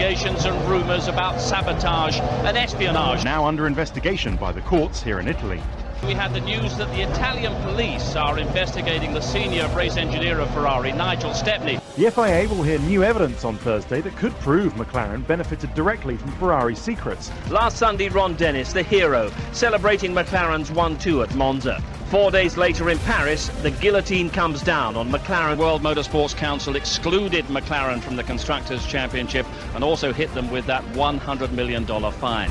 allegations and rumours about sabotage and espionage. Now under investigation by the courts here in Italy. We had the news that the Italian police are investigating the senior race engineer of Ferrari, Nigel Stepney. The FIA will hear new evidence on Thursday that could prove McLaren benefited directly from Ferrari's secrets. Last Sunday, Ron Dennis, the hero, celebrating McLaren's 1-2 at Monza. 4 days later in Paris, the guillotine comes down on McLaren. World Motorsports Council excluded McLaren from the Constructors' Championship and also hit them with that $100 million fine.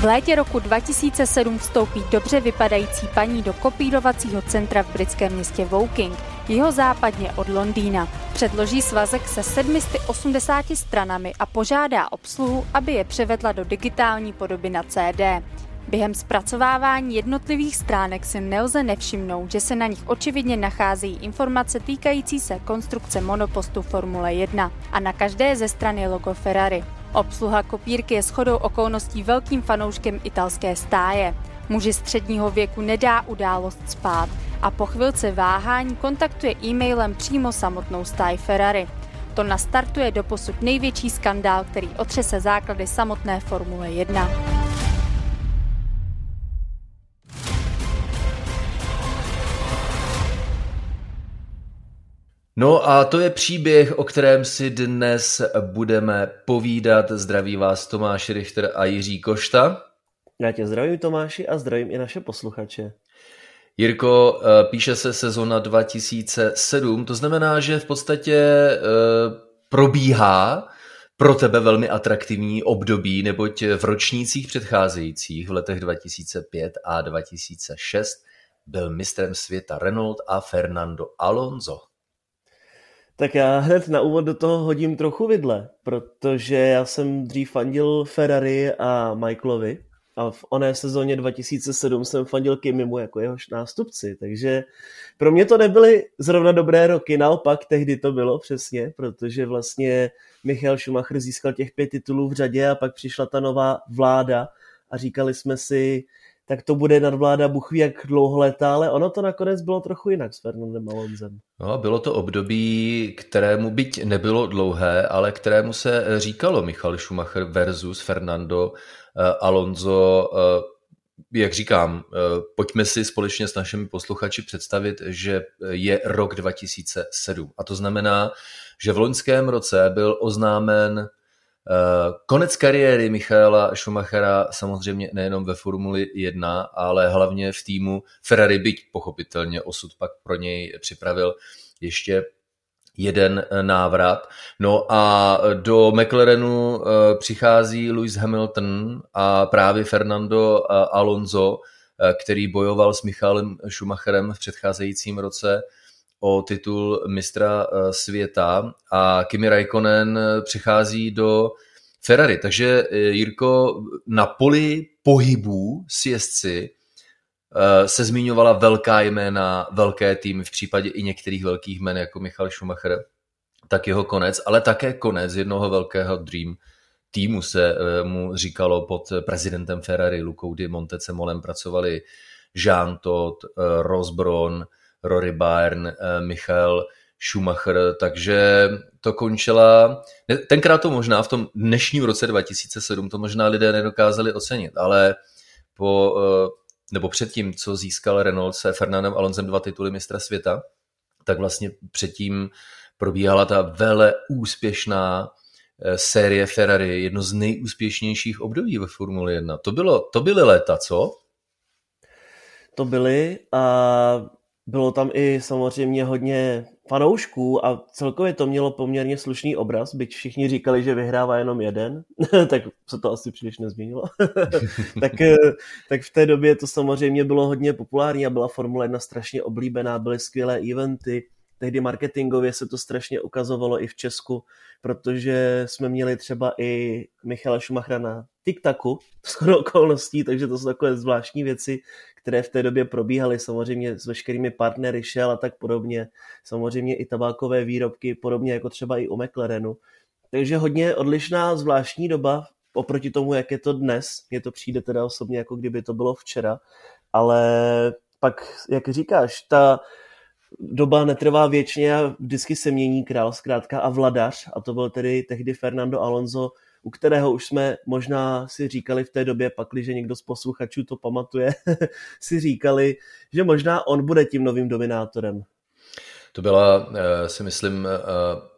V létě roku 2007 vstoupí dobře vypadající paní do kopírovacího centra v britském městě Woking, jihozápadně od Londýna. Předloží svazek se 780 stranami a požádá obsluhu, aby je převedla do digitální podoby na CD. Během zpracovávání jednotlivých stránek si nelze nevšimnout, že se na nich očividně nacházejí informace týkající se konstrukce monopostu Formule 1 a na každé ze stran je logo Ferrari. Obsluha kopírky je shodou okolností velkým fanouškem italské stáje. Muži středního věku nedá událost spát a po chvilce váhání kontaktuje e-mailem přímo samotnou stáj Ferrari. To nastartuje doposud největší skandál, který otřese základy samotné Formule 1. No a to je příběh, o kterém si dnes budeme povídat. Zdraví vás Tomáš Richter a Jiří Košta. Já tě zdravím, Tomáši, a zdravím i naše posluchače. Jirko, píše se sezona 2007, to znamená, že v podstatě probíhá pro tebe velmi atraktivní období, neboť v ročnících předcházejících v letech 2005 a 2006 byl mistrem světa Renault a Fernando Alonso. Tak já hned na úvod do toho hodím trochu vidle, protože já jsem dřív fandil Ferrari a Michaelovi a v oné sezóně 2007 jsem fandil Kimimu jako jehož nástupci, takže pro mě to nebyly zrovna dobré roky, naopak tehdy to bylo přesně, protože vlastně Michael Schumacher získal těch 5 titulů v řadě a pak přišla ta nová vláda a říkali jsme si, tak to bude nadvláda buchví jak dlouholetá, ale ono to nakonec bylo trochu jinak s Fernandem Alonsem. No, bylo to období, kterému byť nebylo dlouhé, ale kterému se říkalo Michael Schumacher versus Fernando Alonso. Jak říkám, pojďme si společně s našimi posluchači představit, že je rok 2007. A to znamená, že v loňském roce byl oznámen konec kariéry Michaela Schumachera, samozřejmě nejenom ve Formuli 1, ale hlavně v týmu Ferrari, byť pochopitelně osud pak pro něj připravil ještě jeden návrat. No a do McLarenu přichází Lewis Hamilton a právě Fernando Alonso, který bojoval s Michaelem Schumacherem v předcházejícím roce o titul mistra světa, a Kimi Raikkonen přichází do Ferrari. Takže, Jirko, na poli pohybů s jezdci se zmiňovala velká jména, velké týmy, v případě i některých velkých jmen jako Michael Schumacher, tak jeho konec, ale také konec jednoho velkého dream týmu se mu říkalo. Pod prezidentem Ferrari Lucou di Montezemolem pracovali Jean Todt, Ross Brawn, Rory Byrne, Michael Schumacher, takže to končila, tenkrát to možná v tom dnešním roce 2007 to možná lidé nedokázali ocenit, ale předtím, co získal Renault se Fernandem Alonsem 2 tituly mistra světa, tak vlastně předtím probíhala ta veleúspěšná série Ferrari, jedno z nejúspěšnějších období ve Formuli 1. To byly léta, co? To byly a bylo tam i samozřejmě hodně fanoušků a celkově to mělo poměrně slušný obraz, byť všichni říkali, že vyhrává jenom jeden, tak se to asi příliš nezměnilo. tak v té době to samozřejmě bylo hodně populární a byla Formule 1 strašně oblíbená, byly skvělé eventy, tehdy marketingově se to strašně ukazovalo i v Česku, protože jsme měli třeba i Michala Schumachera na TikToku, shodou okolností, takže to jsou takové zvláštní věci, které v té době probíhaly, samozřejmě s veškerými partnery Shell a tak podobně, samozřejmě i tabákové výrobky, podobně jako třeba i u McLarenu. Takže hodně odlišná zvláštní doba, oproti tomu, jak je to dnes, mně to přijde teda osobně, jako kdyby to bylo včera, ale pak, jak říkáš, ta doba netrvá věčně a vždycky se mění král zkrátka a vladař, a to byl tedy tehdy Fernando Alonso, u kterého už jsme možná si říkali v té době, pakliže někdo z posluchačů to pamatuje, si říkali, že možná on bude tím novým dominátorem. To byla, si myslím,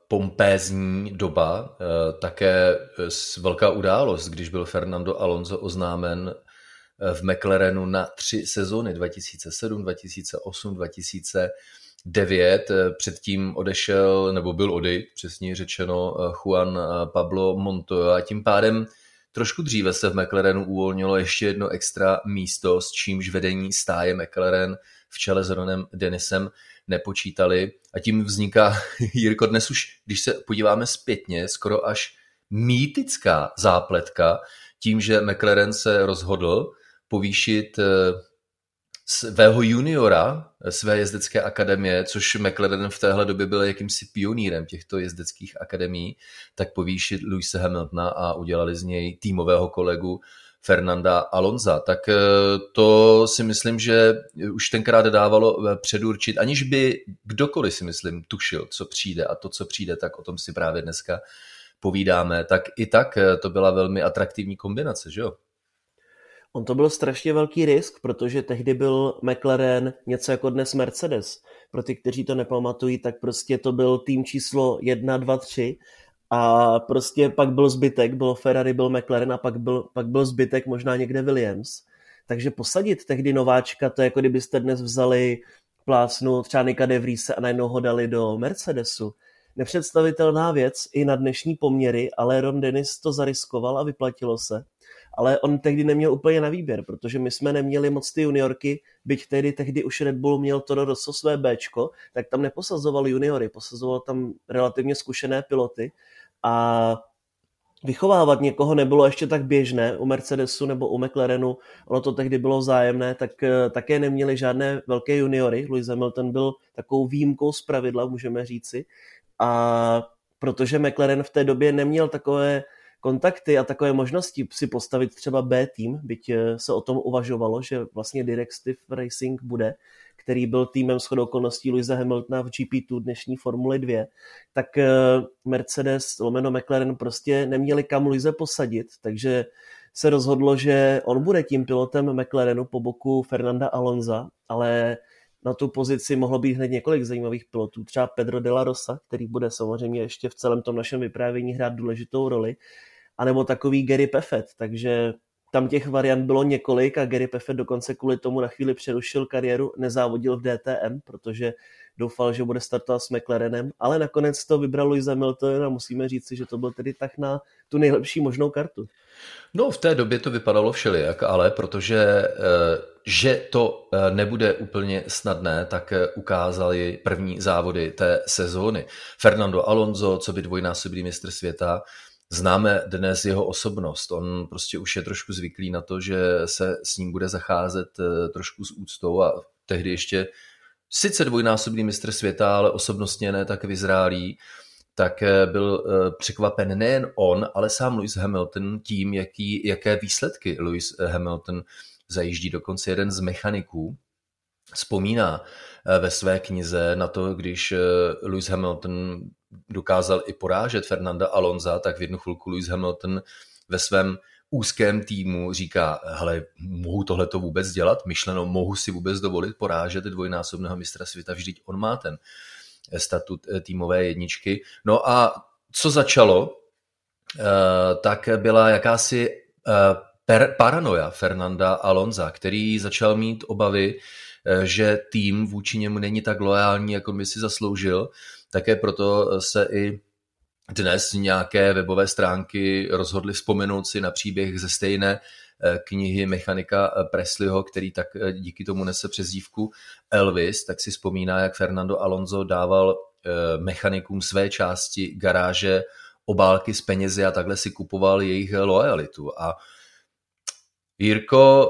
pompézní doba, také velká událost, když byl Fernando Alonso oznámen v McLarenu na 3 sezony 2007, 2008, 2009. Předtím odešel, nebo byl odejit, přesně řečeno, Juan Pablo Montoya, a tím pádem trošku dříve se v McLarenu uvolnilo ještě jedno extra místo, s čímž vedení stáje McLaren v čele s Ronem Dennisem nepočítali, a tím vzniká, Jirko, dnes už, když se podíváme zpětně, skoro až mýtická zápletka tím, že McLaren se rozhodl povýšit svého juniora své jezdecké akademie, což McLaren v téhle době byl jakýmsi pionýrem těchto jezdeckých akademií, tak povýšit Lewise Hamiltona a udělali z něj týmového kolegu Fernanda Alonsa. Tak to si myslím, že už tenkrát dávalo předurčit, aniž by kdokoliv, si myslím, tušil, co přijde, a to, co přijde, tak o tom si právě dneska povídáme. Tak to byla velmi atraktivní kombinace, že jo? On to byl strašně velký risk, protože tehdy byl McLaren něco jako dnes Mercedes. Pro ty, kteří to nepamatují, tak prostě to byl tým číslo 1, 2, 3 a prostě pak byl zbytek, bylo Ferrari, byl McLaren a pak byl zbytek možná někde Williams. Takže posadit tehdy nováčka, to je jako kdybyste dnes vzali plásnu třeba Nicka de Vriese a najednou ho dali do Mercedesu. Nepředstavitelná věc i na dnešní poměry, ale Ron Dennis to zariskoval a vyplatilo se. Ale on tehdy neměl úplně na výběr, protože my jsme neměli moc ty juniorky, byť tehdy už Red Bull měl Toro Rosso své Bčko, tak tam neposazoval juniory, posazoval tam relativně zkušené piloty a vychovávat někoho nebylo ještě tak běžné u Mercedesu nebo u McLarenu, ono to tehdy bylo vzájemné, tak také neměli žádné velké juniory, Lewis Hamilton byl takovou výjimkou z pravidla, můžeme říci, a protože McLaren v té době neměl takové kontakty a takové možnosti si postavit třeba B tým, byť se o tom uvažovalo, že vlastně Directive Racing bude, který byl týmem shodou okolností Lewise Hamiltona v GP2 dnešní Formule 2, tak Mercedes, lomeno McLaren prostě neměli kam Lewise posadit, takže se rozhodlo, že on bude tím pilotem McLarenu po boku Fernanda Alonsa, ale na tu pozici mohlo být hned několik zajímavých pilotů, třeba Pedro De La Rosa, který bude samozřejmě ještě v celém tom našem vyprávění hrát důležitou roli, anebo takový Gary Paffett, takže tam těch variant bylo několik a Gary Paffett dokonce kvůli tomu na chvíli přerušil kariéru, nezávodil v DTM, protože doufal, že bude startovat s McLarenem, ale nakonec to vybral Lewis Hamilton a musíme říci, že to byl tedy tak na tu nejlepší možnou kartu. No v té době to vypadalo všelijak, ale protože že to nebude úplně snadné, tak ukázaly první závody té sezóny. Fernando Alonso, coby dvojnásobný mistr světa, známe dnes jeho osobnost. On prostě už je trošku zvyklý na to, že se s ním bude zacházet trošku s úctou a tehdy ještě sice dvojnásobný mistr světa, ale osobnostně ne tak vyzrálý, tak byl překvapen nejen on, ale sám Lewis Hamilton tím, jaké výsledky Lewis Hamilton zajíždí. Dokonce jeden z mechaniků vzpomíná ve své knize na to, když Lewis Hamilton dokázal i porážet Fernanda Alonsa, tak v jednu chvilku Lewis Hamilton ve svém úzkém týmu říká, hele, mohu tohleto vůbec dělat? Myšleno, mohu si vůbec dovolit porážet dvojnásobného mistra světa? Vždyť on má ten statut týmové jedničky. No a co začalo, tak byla jakási paranoja Fernanda Alonsa, který začal mít obavy, že tým vůči němu není tak loajální, jako by si zasloužil. Také proto se i dnes nějaké webové stránky rozhodly vzpomenout si na příběh ze stejné knihy mechanika Pressleyho, který tak díky tomu nese přezdívku Elvis, tak si vzpomíná, jak Fernando Alonso dával mechanikům své části garáže obálky s penězi a takhle si kupoval jejich loajalitu. A Jirko,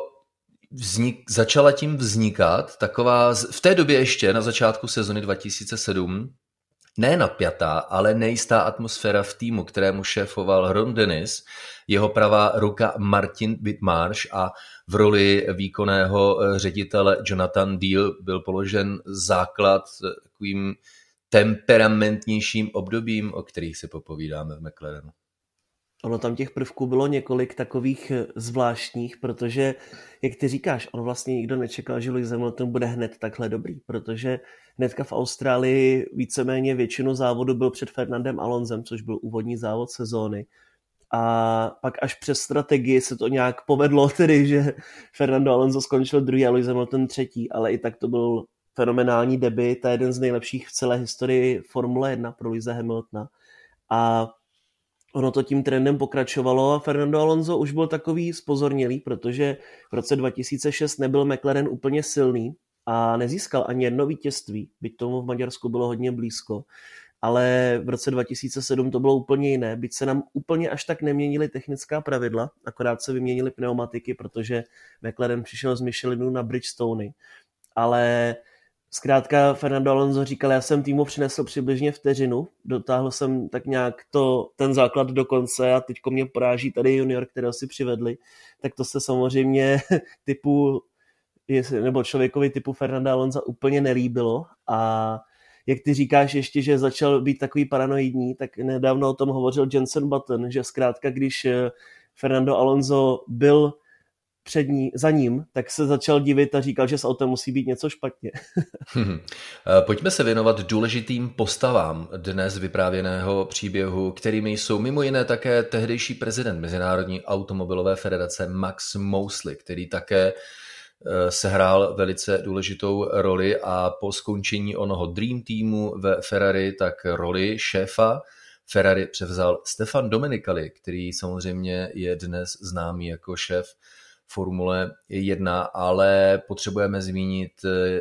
začala tím vznikat taková, v té době ještě na začátku sezony 2007, ne napjatá, ale nejistá atmosféra v týmu, kterému šéfoval Ron Dennis, jeho pravá ruka Martin Whitmarsh a v roli výkonného ředitele Jonathan Deal byl položen základ takovým temperamentnějším obdobím, o kterých si popovídáme v McLarenu. Ono tam těch prvků bylo několik takových zvláštních, protože, jak ty říkáš, on vlastně nikdo nečekal, že Lewis Hamilton bude hned takhle dobrý, protože hnedka v Austrálii víceméně většinu závodu byl před Fernandem Alonsem, což byl úvodní závod sezóny. A pak až přes strategii se to nějak povedlo, tedy, že Fernando Alonso skončil druhý a Lewis Hamilton třetí, ale i tak to byl fenomenální debut a jeden z nejlepších v celé historii Formule 1 pro Lewise Hamiltona. A ono to tím trendem pokračovalo a Fernando Alonso už byl takový zpozornělý, protože v roce 2006 nebyl McLaren úplně silný a nezískal ani jedno vítězství, byť tomu v Maďarsku bylo hodně blízko, ale v roce 2007 to bylo úplně jiné, byť se nám úplně až tak neměnily technická pravidla, akorát se vyměnily pneumatiky, protože McLaren přišel z Michelinu na Bridgestony, ale zkrátka Fernando Alonso říkal, já jsem týmu přinesl přibližně vteřinu, dotáhl jsem tak nějak ten základ do konce a teďko mě poráží tady junior, kterého si přivedli, tak to se samozřejmě člověkovi typu Fernanda Alonso úplně nelíbilo. A jak ty říkáš ještě, že začal být takový paranoidní, tak nedávno o tom hovořil Jenson Button, že zkrátka když Fernando Alonso byl za ním, tak se začal divit a říkal, že s autem musí být něco špatně. Pojďme se věnovat důležitým postavám dnes vyprávěného příběhu, kterými jsou mimo jiné také tehdejší prezident Mezinárodní automobilové federace Max Mosley, který také sehrál velice důležitou roli a po skončení onoho Dream týmu ve Ferrari, tak roli šéfa Ferrari převzal Stefan Domenicali, který samozřejmě je dnes známý jako šéf Formule 1, ale potřebujeme zmínit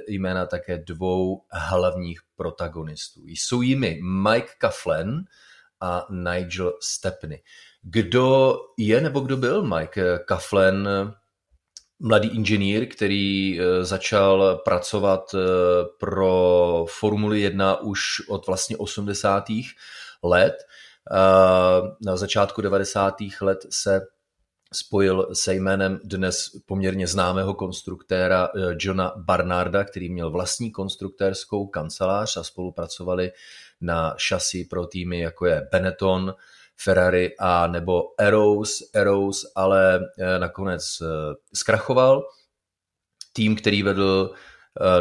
jména také dvou hlavních protagonistů. Jsou jimi Mike Coughlan a Nigel Stepney. Kdo je nebo kdo byl Mike Coughlan? Mladý inženýr, který začal pracovat pro Formuli 1 už od vlastně 80. let. Na začátku 90. let se spojil se jménem dnes poměrně známého konstruktéra Johna Barnarda, který měl vlastní konstruktérskou kancelář a spolupracovali na šasi pro týmy jako je Benetton, Ferrari a nebo Arrows, ale nakonec zkrachoval. Tým, který vedl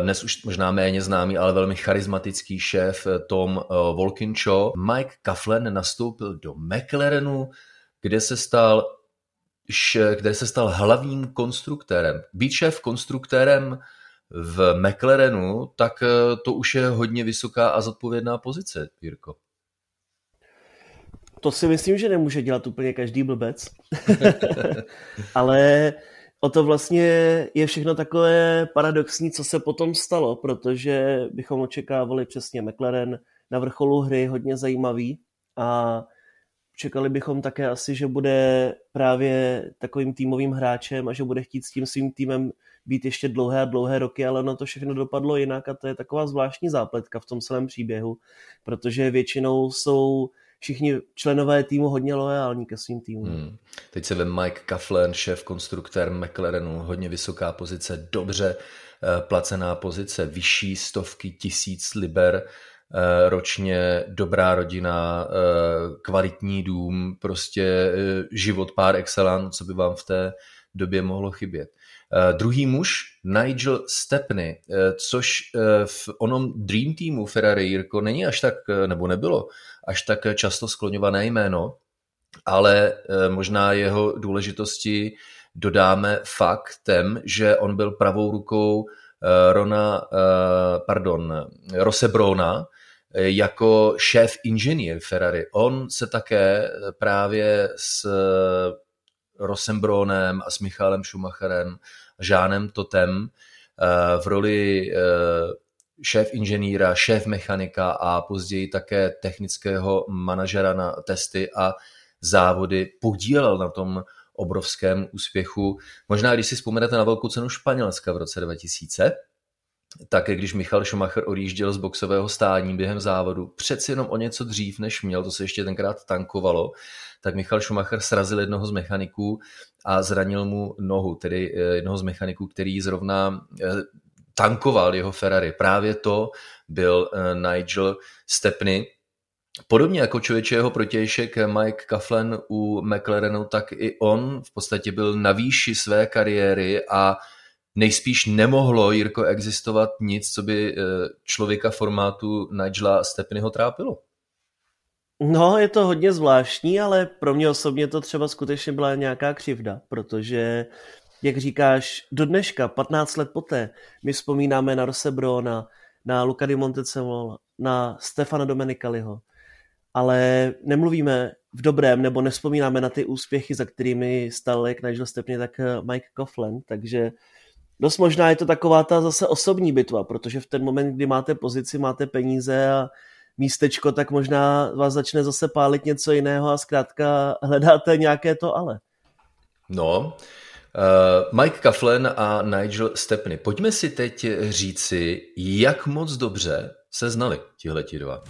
dnes už možná méně známý, ale velmi charismatický šéf Tom Walkinshaw. Mike Coughlan nastoupil do McLarenu, kde se stal hlavním konstruktérem. Být šéf konstruktérem v McLarenu, tak to už je hodně vysoká a zodpovědná pozice, Jirko. To si myslím, že nemůže dělat úplně každý blbec. Ale o to vlastně je všechno takové paradoxní, co se potom stalo, protože bychom očekávali přesně McLaren na vrcholu hry hodně zajímavý a čekali bychom také asi, že bude právě takovým týmovým hráčem a že bude chtít s tím svým týmem být ještě dlouhé a dlouhé roky, ale ono to všechno dopadlo jinak a to je taková zvláštní zápletka v tom celém příběhu, protože většinou jsou všichni členové týmu hodně loajální ke svým týmům. Teď se vem Mike Coughlan, šéf konstruktér McLarenu, hodně vysoká pozice, dobře placená pozice, vyšší stovky tisíc liber ročně, dobrá rodina, kvalitní dům, prostě život par excellence, co by vám v té době mohlo chybět. Druhý muž, Nigel Stepney, což v onom Dream týmu Ferrari, Jirko, není až tak, nebo nebylo až tak často skloňované jméno, ale možná jeho důležitosti dodáme faktem, že on byl pravou rukou Rosse Browna jako šéf inženýr Ferrari. On se také právě s Rossem Brownem a s Michaelem Schumacherem, Jeanem Todtem v roli šéf inženýra, šéf mechanika a později také technického manažera na testy a závody podílel na tom obrovském úspěchu. Možná, když si vzpomenete na velkou cenu Španělska v roce 2000, tak když Michael Schumacher odjížděl z boxového stání během závodu, přeci jenom o něco dřív, než měl, to se ještě tenkrát tankovalo, tak Michael Schumacher srazil jednoho z mechaniků a zranil mu nohu, tedy jednoho z mechaniků, který zrovna tankoval jeho Ferrari. Právě to byl Nigel Stepney. Podobně jako člověče jeho protějšek Mike Coughlan u McLarenu, tak i on v podstatě byl na výši své kariéry a nejspíš nemohlo, Jirko, existovat nic, co by člověka formátu Nigela Stepneyho trápilo. No, je to hodně zvláštní, ale pro mě osobně to třeba skutečně byla nějaká křivda, protože, jak říkáš, do dneška, 15 let poté, my vzpomínáme na Rosse Brauna, na Luca di Montezemolo, na Stefana Domenicaliho, ale nemluvíme v dobrém, nebo nevzpomínáme na ty úspěchy, za kterými stal jak Nigel Stepney, tak Mike Coughlan, takže dost možná je to taková ta zase osobní bitva, protože v ten moment, kdy máte pozici, máte peníze a místečko, tak možná vás začne zase pálit něco jiného a zkrátka hledáte nějaké to ale. No, Mike Coughlan a Nigel Stepney. Pojďme si teď říci, jak moc dobře se znali tihleti dva.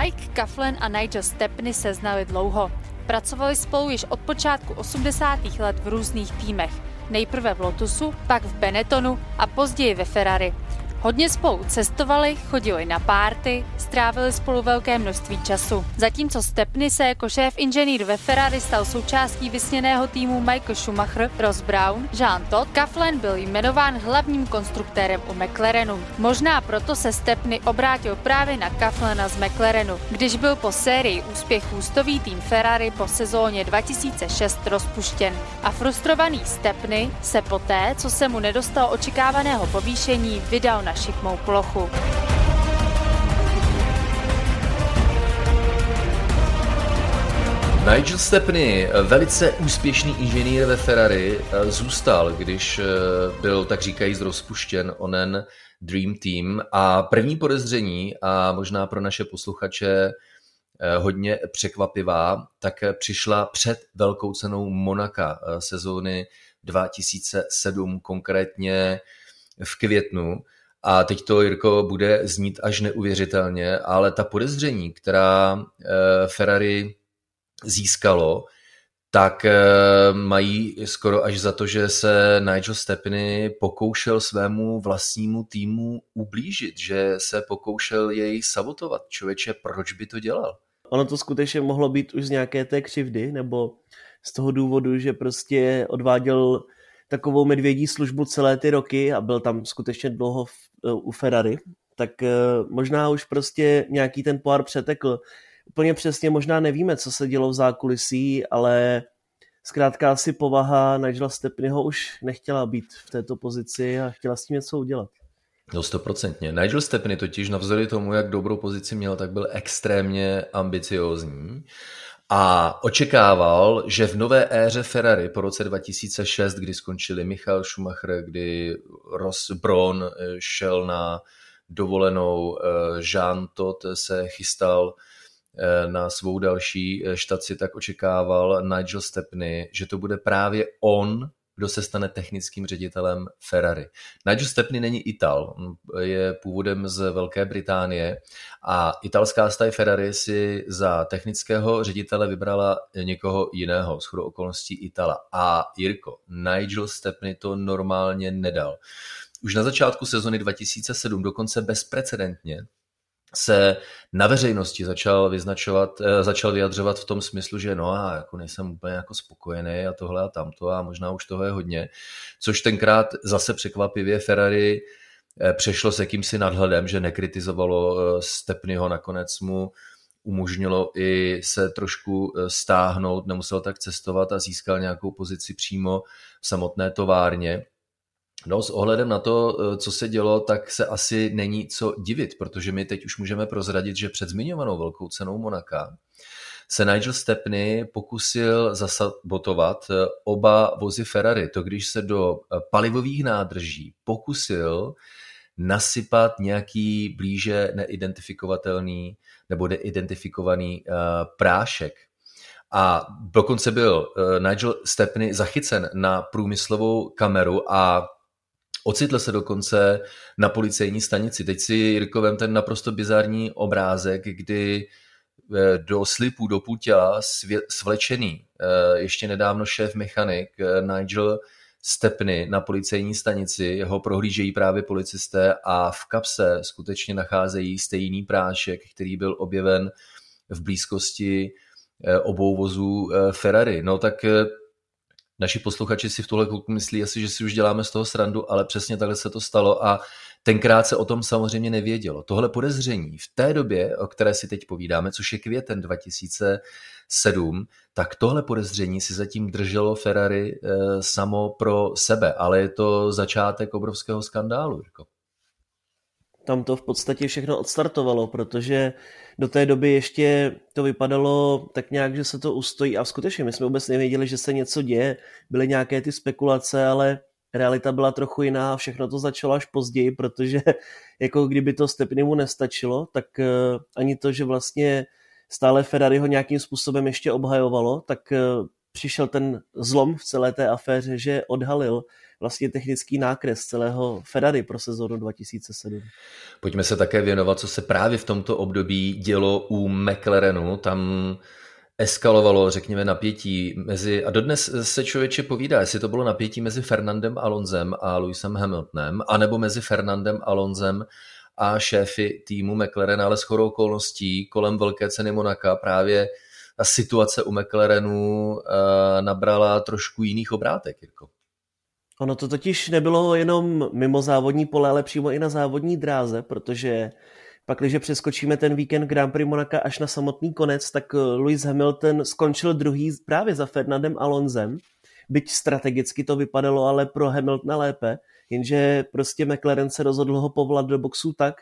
Mike Coughlan a Nigel Stepney se znali dlouho. Pracovali spolu již od počátku 80. let v různých týmech. Nejprve v Lotusu, pak v Benettonu a později ve Ferrari. Hodně spolu cestovali, chodili na párty, strávili spolu velké množství času. Zatímco Stepney se jako šéf inženýr ve Ferrari stal součástí vysněného týmu Michael Schumacher, Ross Brawn, Jean Todt, Coughlan byl jmenován hlavním konstruktérem u McLarenu. Možná proto se Stepney obrátil právě na Coughlana z McLarenu, když byl po sérii úspěchů stový tým Ferrari po sezóně 2006 rozpuštěn. A frustrovaný Stepney se poté, co se mu nedostalo očekávaného povýšení, vydal na šikmou plochu. Nigel Stepney, velice úspěšný inženýr ve Ferrari, zůstal, když byl, tak říkajíc, rozpuštěn onen Dream Team. A první podezření, a možná pro naše posluchače hodně překvapivá, tak přišla před velkou cenou Monaka sezóny 2007, konkrétně v květnu. A teď to, Jirko, bude znít až neuvěřitelně, ale ta podezření, která Ferrari získalo, tak mají skoro až za to, že se Nigel Stepney pokoušel svému vlastnímu týmu ublížit, že se pokoušel jej sabotovat. Člověče, proč by to dělal? Ono to skutečně mohlo být už z nějaké té křivdy, nebo z toho důvodu, že prostě odváděl takovou medvědí službu celé ty roky a byl tam skutečně dlouho u Ferrari, tak možná už prostě nějaký ten pohár přetekl. Úplně přesně možná nevíme, co se dělo v zákulisí, ale zkrátka asi povaha Nigela Stepneyho už nechtěla být v této pozici a chtěla s tím něco udělat. No, 100%. Nigel Stepney totiž navzdory tomu, jak dobrou pozici měl, tak byl extrémně ambiciózní. A očekával, že v nové éře Ferrari po roce 2006, kdy skončili Michael Schumacher, kdy Ross Brawn šel na dovolenou, Jean Todt se chystal na svou další štaci, tak očekával Nigel Stepney, že to bude právě on, kdo se stane technickým ředitelem Ferrari. Nigel Stepney není Ital, je původem z Velké Británie a italská stáj Ferrari si za technického ředitele vybrala někoho jiného, shodou okolností Itala. A Jirko, Nigel Stepney to normálně nedal. Už na začátku sezony 2007, dokonce bezprecedentně, se na veřejnosti začal vyjadřovat v tom smyslu, že no a jako nejsem úplně jako spokojený a tohle a tamto a možná už toho je hodně, což tenkrát zase překvapivě Ferrari přešlo s jakýmsi nadhledem, že nekritizovalo Stepneyho, nakonec mu umožnilo i se trošku stáhnout, nemusel tak cestovat a získal nějakou pozici přímo v samotné továrně. No, s ohledem na to, co se dělo, tak se asi není co divit, protože my teď už můžeme prozradit, že před zmiňovanou velkou cenou Monaka se Nigel Stepney pokusil zasabotovat oba vozy Ferrari. To, když se do palivových nádrží pokusil nasypat nějaký blíže neidentifikovatelný nebo neidentifikovaný prášek. A dokonce byl Nigel Stepney zachycen na průmyslovou kameru a ocitl se dokonce na policejní stanici. Teď si, Jirko, vem ten naprosto bizarní obrázek, kdy do slipů, do půl těla svlečený ještě nedávno šéf mechanik Nigel Stepney na policejní stanici, jeho prohlížejí právě policisté a v kapse skutečně nacházejí stejný prášek, který byl objeven v blízkosti obou vozů Ferrari. No tak naši posluchači si v tuhle chvilku myslí asi, že si už děláme z toho srandu, ale přesně takhle se to stalo a tenkrát se o tom samozřejmě nevědělo. Tohle podezření v té době, o které si teď povídáme, což je květen 2007, tak tohle podezření si zatím drželo Ferrari samo pro sebe, ale je to začátek obrovského skandálu, Jirko. Tam to v podstatě všechno odstartovalo, protože do té doby ještě to vypadalo tak nějak, že se to ustojí a skutečně my jsme vůbec nevěděli, že se něco děje, byly nějaké ty spekulace, ale realita byla trochu jiná a všechno to začalo až později, protože jako kdyby to Stepneymu nestačilo, tak ani to, že vlastně stále Ferrari ho nějakým způsobem ještě obhajovalo, tak přišel ten zlom v celé té aféře, že odhalil vlastně technický nákres celého Ferrari pro sezónu 2007. Pojďme se také věnovat, co se právě v tomto období dělo u McLarenu. Tam eskalovalo, řekněme, napětí mezi, a dodnes se člověče povídá, jestli to bylo napětí mezi Fernandem Alonsem a Lewisem Hamiltonem, anebo mezi Fernandem Alonsem a šéfy týmu McLarena, ale shodou okolností kolem velké ceny Monaka právě ta situace u McLarenu nabrala trošku jiných obrátek, Jirko. Ono to totiž nebylo jenom mimo závodní pole, ale přímo i na závodní dráze, protože pak, když přeskočíme ten víkend Grand Prix Monaka až na samotný konec, tak Lewis Hamilton skončil druhý právě za Fernandem Alonsem, byť strategicky to vypadalo, ale pro Hamiltona lépe, jenže prostě McLaren se rozhodl ho povolat do boxu tak,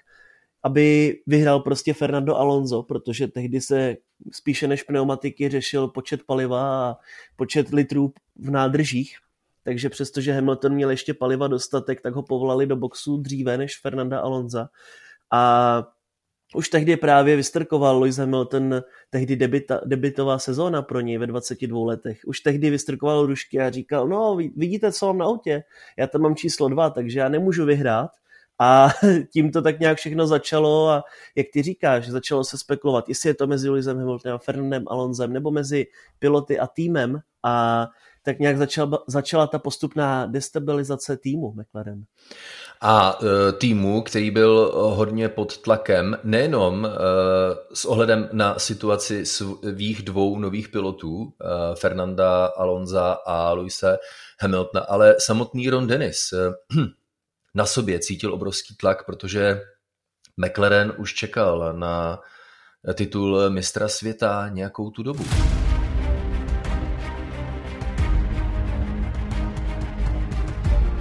aby vyhrál prostě Fernando Alonso, protože tehdy se spíše než pneumatiky řešil počet paliva a počet litrů v nádržích. Takže přestože Hamilton měl ještě paliva dostatek, tak ho povolali do boxu dříve než Fernanda Alonsa. A už tehdy právě vystrkoval Lewis Hamilton, tehdy debutová sezóna pro něj ve 22 letech. Už tehdy vystrkoval rušky a říkal, no vidíte, co mám na autě, já tam mám číslo 2, takže já nemůžu vyhrát. A tím to tak nějak všechno začalo a jak ty říkáš, začalo se spekulovat, jestli je to mezi Lewisem Hamiltonem a Fernandem Alonsem nebo mezi piloty a týmem a tak nějak začala ta postupná destabilizace týmu McLaren. A týmu, který byl hodně pod tlakem, nejenom s ohledem na situaci svých dvou nových pilotů, Fernanda Alonsa a Lewise Hamiltona, ale samotný Ron Dennis na sobě cítil obrovský tlak, protože McLaren už čekal na titul mistra světa nějakou tu dobu.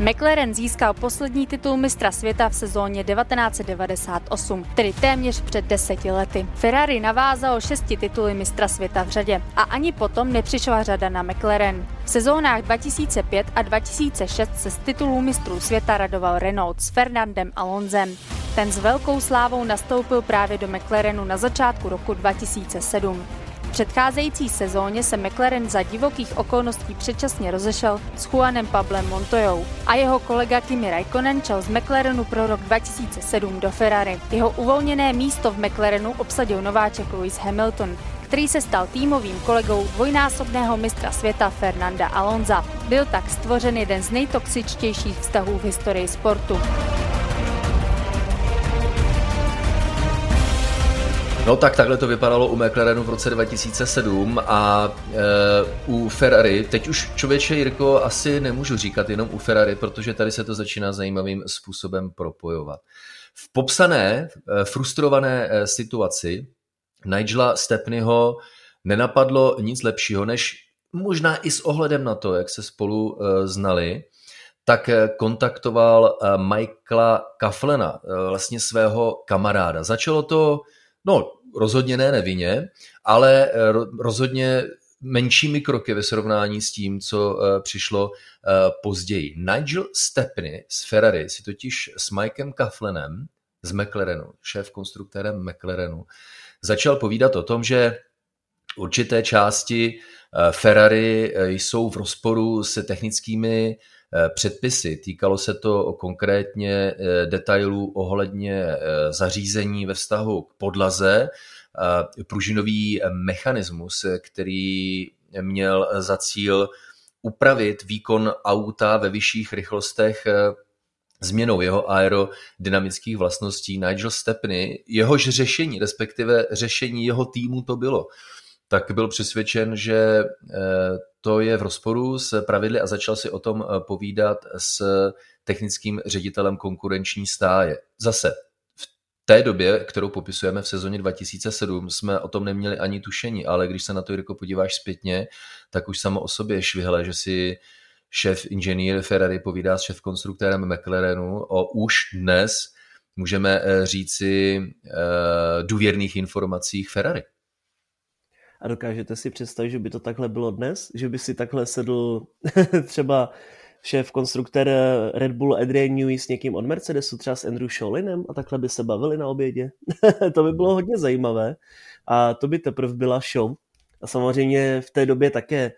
McLaren získal poslední titul mistra světa v sezóně 1998, tedy téměř před 10 lety. Ferrari navázalo 6 tituly mistra světa v řadě a ani potom nepřišla řada na McLaren. V sezónách 2005 a 2006 se z titulů mistrů světa radoval Renault s Fernandem Alonsem. Ten s velkou slávou nastoupil právě do McLarenu na začátku roku 2007. V předcházející sezóně se McLaren za divokých okolností předčasně rozešel s Juanem Pablem Montoyou a jeho kolega Kimi Raikkonen šel z McLarenu pro rok 2007 do Ferrari. Jeho uvolněné místo v McLarenu obsadil nováček Lewis Hamilton, který se stal týmovým kolegou dvojnásobného mistra světa Fernanda Alonsa. Byl tak stvořen jeden z nejtoxičtějších vztahů v historii sportu. No tak takhle to vypadalo u McLarenu v roce 2007 a u Ferrari, teď už člověče, Jirko, asi nemůžu říkat jenom u Ferrari, protože tady se to začíná zajímavým způsobem propojovat. V popsané, frustrované situaci Nigela Stepneyho nenapadlo nic lepšího, než možná i s ohledem na to, jak se spolu znali, tak kontaktoval Michaela Coughleana, vlastně svého kamaráda. Začalo to rozhodně ne nevinně, ale rozhodně menšími kroky ve srovnání s tím, co přišlo později. Nigel Stepney z Ferrari si totiž s Mikem Coughlenem z McLarenu, šéf konstruktérem McLarenu, začal povídat o tom, že určité části Ferrari jsou v rozporu s technickými předpisy. Týkalo se to konkrétně detailů ohledně zařízení ve vztahu k podlaze, pružinový mechanismus, který měl za cíl upravit výkon auta ve vyšších rychlostech změnou jeho aerodynamických vlastností. Nigel Stepney, jehož řešení, respektive řešení jeho týmu to bylo, tak byl přesvědčen, že to je v rozporu s pravidly a začal si o tom povídat s technickým ředitelem konkurenční stáje. Zase, v té době, kterou popisujeme v sezóně 2007, jsme o tom neměli ani tušení, ale když se na to, Jirko, podíváš zpětně, tak už samo o sobě je švihlé, že si šéf inženýr Ferrari povídá s šéf konstruktérem McLarenu o už dnes, můžeme říci, důvěrných informacích Ferrari. A dokážete si představit, že by to takhle bylo dnes? Že by si takhle sedl třeba šéf konstruktér Red Bull Adrian Newey s někým od Mercedesu, třeba s Andrew Shovlinem, a takhle by se bavili na obědě? To by bylo hodně zajímavé a to by teprve byla show. A samozřejmě v té době také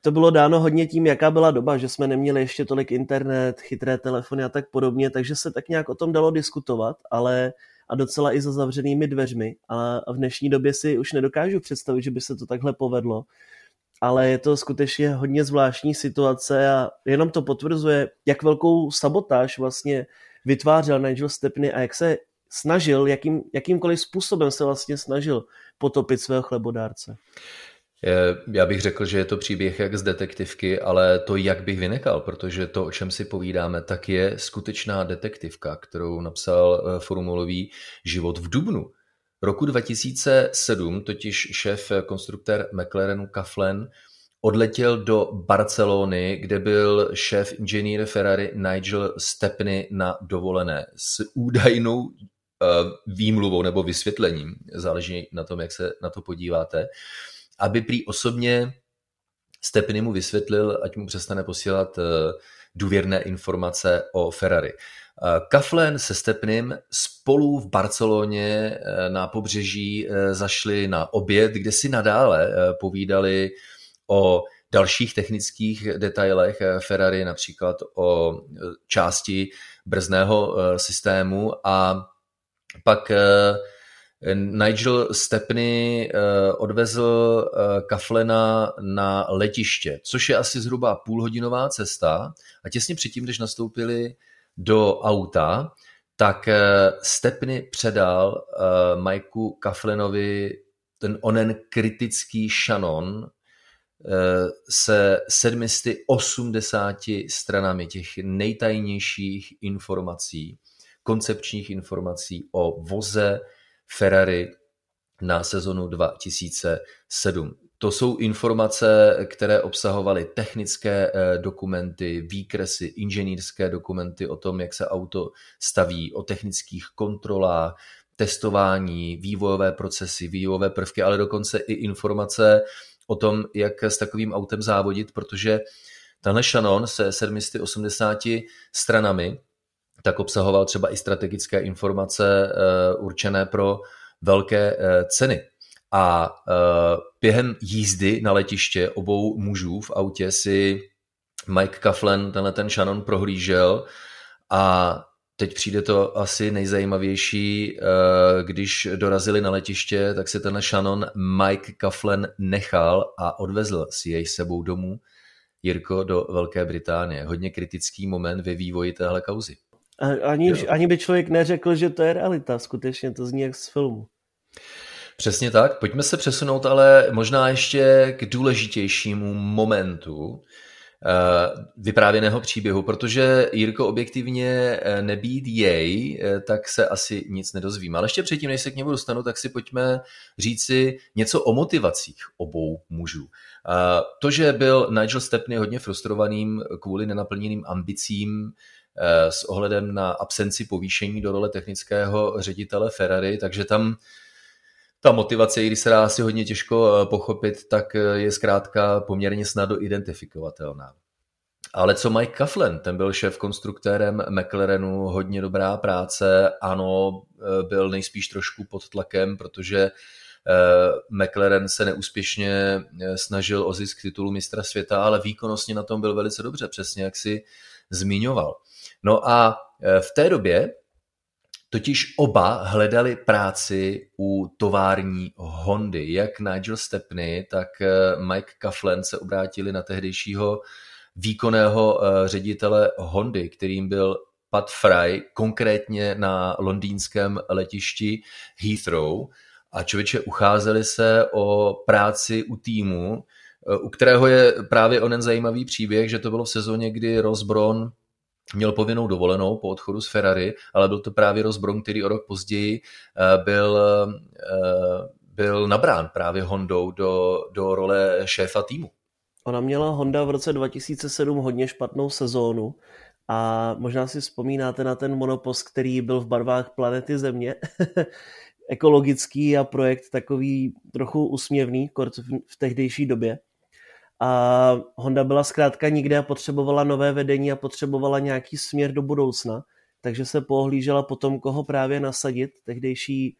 to bylo dáno hodně tím, jaká byla doba, že jsme neměli ještě tolik internet, chytré telefony a tak podobně, takže se tak nějak o tom dalo diskutovat, ale a docela i za zavřenými dveřmi. A v dnešní době si už nedokážu představit, že by se to takhle povedlo. Ale je to skutečně hodně zvláštní situace a jenom to potvrzuje, jak velkou sabotáž vlastně vytvářel Nigel Stepney a jak se snažil, jakýmkoliv způsobem se vlastně snažil potopit svého chlebodárce. Já bych řekl, že je to příběh jak z detektivky, ale to, jak bych vynechal, protože to, o čem si povídáme, tak je skutečná detektivka, kterou napsal formulový život v dubnu roku 2007, totiž šéf konstruktér McLarenu Coughlan odletěl do Barcelony, kde byl šéf inženýr Ferrari Nigel Stepney na dovolené s údajnou výmluvou nebo vysvětlením, záleží na tom, jak se na to podíváte, aby prý osobně Stepney mu vysvětlil, ať mu přestane posílat důvěrné informace o Ferrari. Coughlan se Stepneym spolu v Barceloně na pobřeží zašli na oběd, kde si nadále povídali o dalších technických detailech Ferrari, například o části brzdného systému, a pak Nigel Stepney odvezl Coughlanna na letiště, což je asi zhruba půlhodinová cesta, a těsně předtím, když nastoupili do auta, tak Stepney předal Mikeu Coughlannovi ten onen kritický šanon se 780 stranami těch nejtajnějších informací, koncepčních informací o voze Ferrari na sezonu 2007. To jsou informace, které obsahovaly technické dokumenty, výkresy, inženýrské dokumenty o tom, jak se auto staví, o technických kontrolách, testování, vývojové procesy, vývojové prvky, ale dokonce i informace o tom, jak s takovým autem závodit, protože tenhle šanon se 780 stranami tak obsahoval třeba i strategické informace určené pro velké ceny. A během jízdy na letiště obou mužů v autě si Mike Coughlan ten šanon prohlížel, a teď přijde to asi nejzajímavější, když dorazili na letiště, tak si tenhle šanon Mike Coughlan nechal a odvezl si jej sebou domů, Jirko, do Velké Británie. Hodně kritický moment ve vývoji téhle kauzy. Ani by člověk neřekl, že to je realita, skutečně to zní jak z filmu. Přesně tak, pojďme se přesunout ale možná ještě k důležitějšímu momentu vyprávěného příběhu, protože, Jirko, objektivně nebýt jej, tak se asi nic nedozvíme. Ale ještě předtím, než se k němu dostanu, tak si pojďme říci něco o motivacích obou mužů. To, že byl Nigel Stepney hodně frustrovaným kvůli nenaplněným ambicím s ohledem na absenci povýšení do role technického ředitele Ferrari, takže tam ta motivace, i když se dá asi hodně těžko pochopit, tak je zkrátka poměrně snadno identifikovatelná. Ale co Mike Coughlan, ten byl šéf konstruktérem McLarenu, hodně dobrá práce, ano, byl nejspíš trošku pod tlakem, protože McLaren se neúspěšně snažil o zisk titulu mistra světa, ale výkonnostně na tom byl velice dobře, přesně jak si zmiňoval. No a v té době totiž oba hledali práci u tovární Hondy. Jak Nigel Stepney, tak Mike Coughlan se obrátili na tehdejšího výkonného ředitele Hondy, kterým byl Pat Fry, konkrétně na londýnském letišti Heathrow. A člověče, ucházeli se o práci u týmu, u kterého je právě onen zajímavý příběh, že to bylo v sezóně, kdy Ross Brawn měl povinnou dovolenou po odchodu z Ferrari, ale byl to právě Ross Brawn, který o rok později byl nabrán právě Hondou do role šéfa týmu. Ona měla Honda v roce 2007 hodně špatnou sezónu a možná si vzpomínáte na ten monopost, který byl v barvách planety Země, ekologický a projekt takový trochu usměvný v tehdejší době. A Honda byla zkrátka nikde a potřebovala nové vedení a potřebovala nějaký směr do budoucna, takže se poohlížela po tom, koho právě nasadit. Tehdejší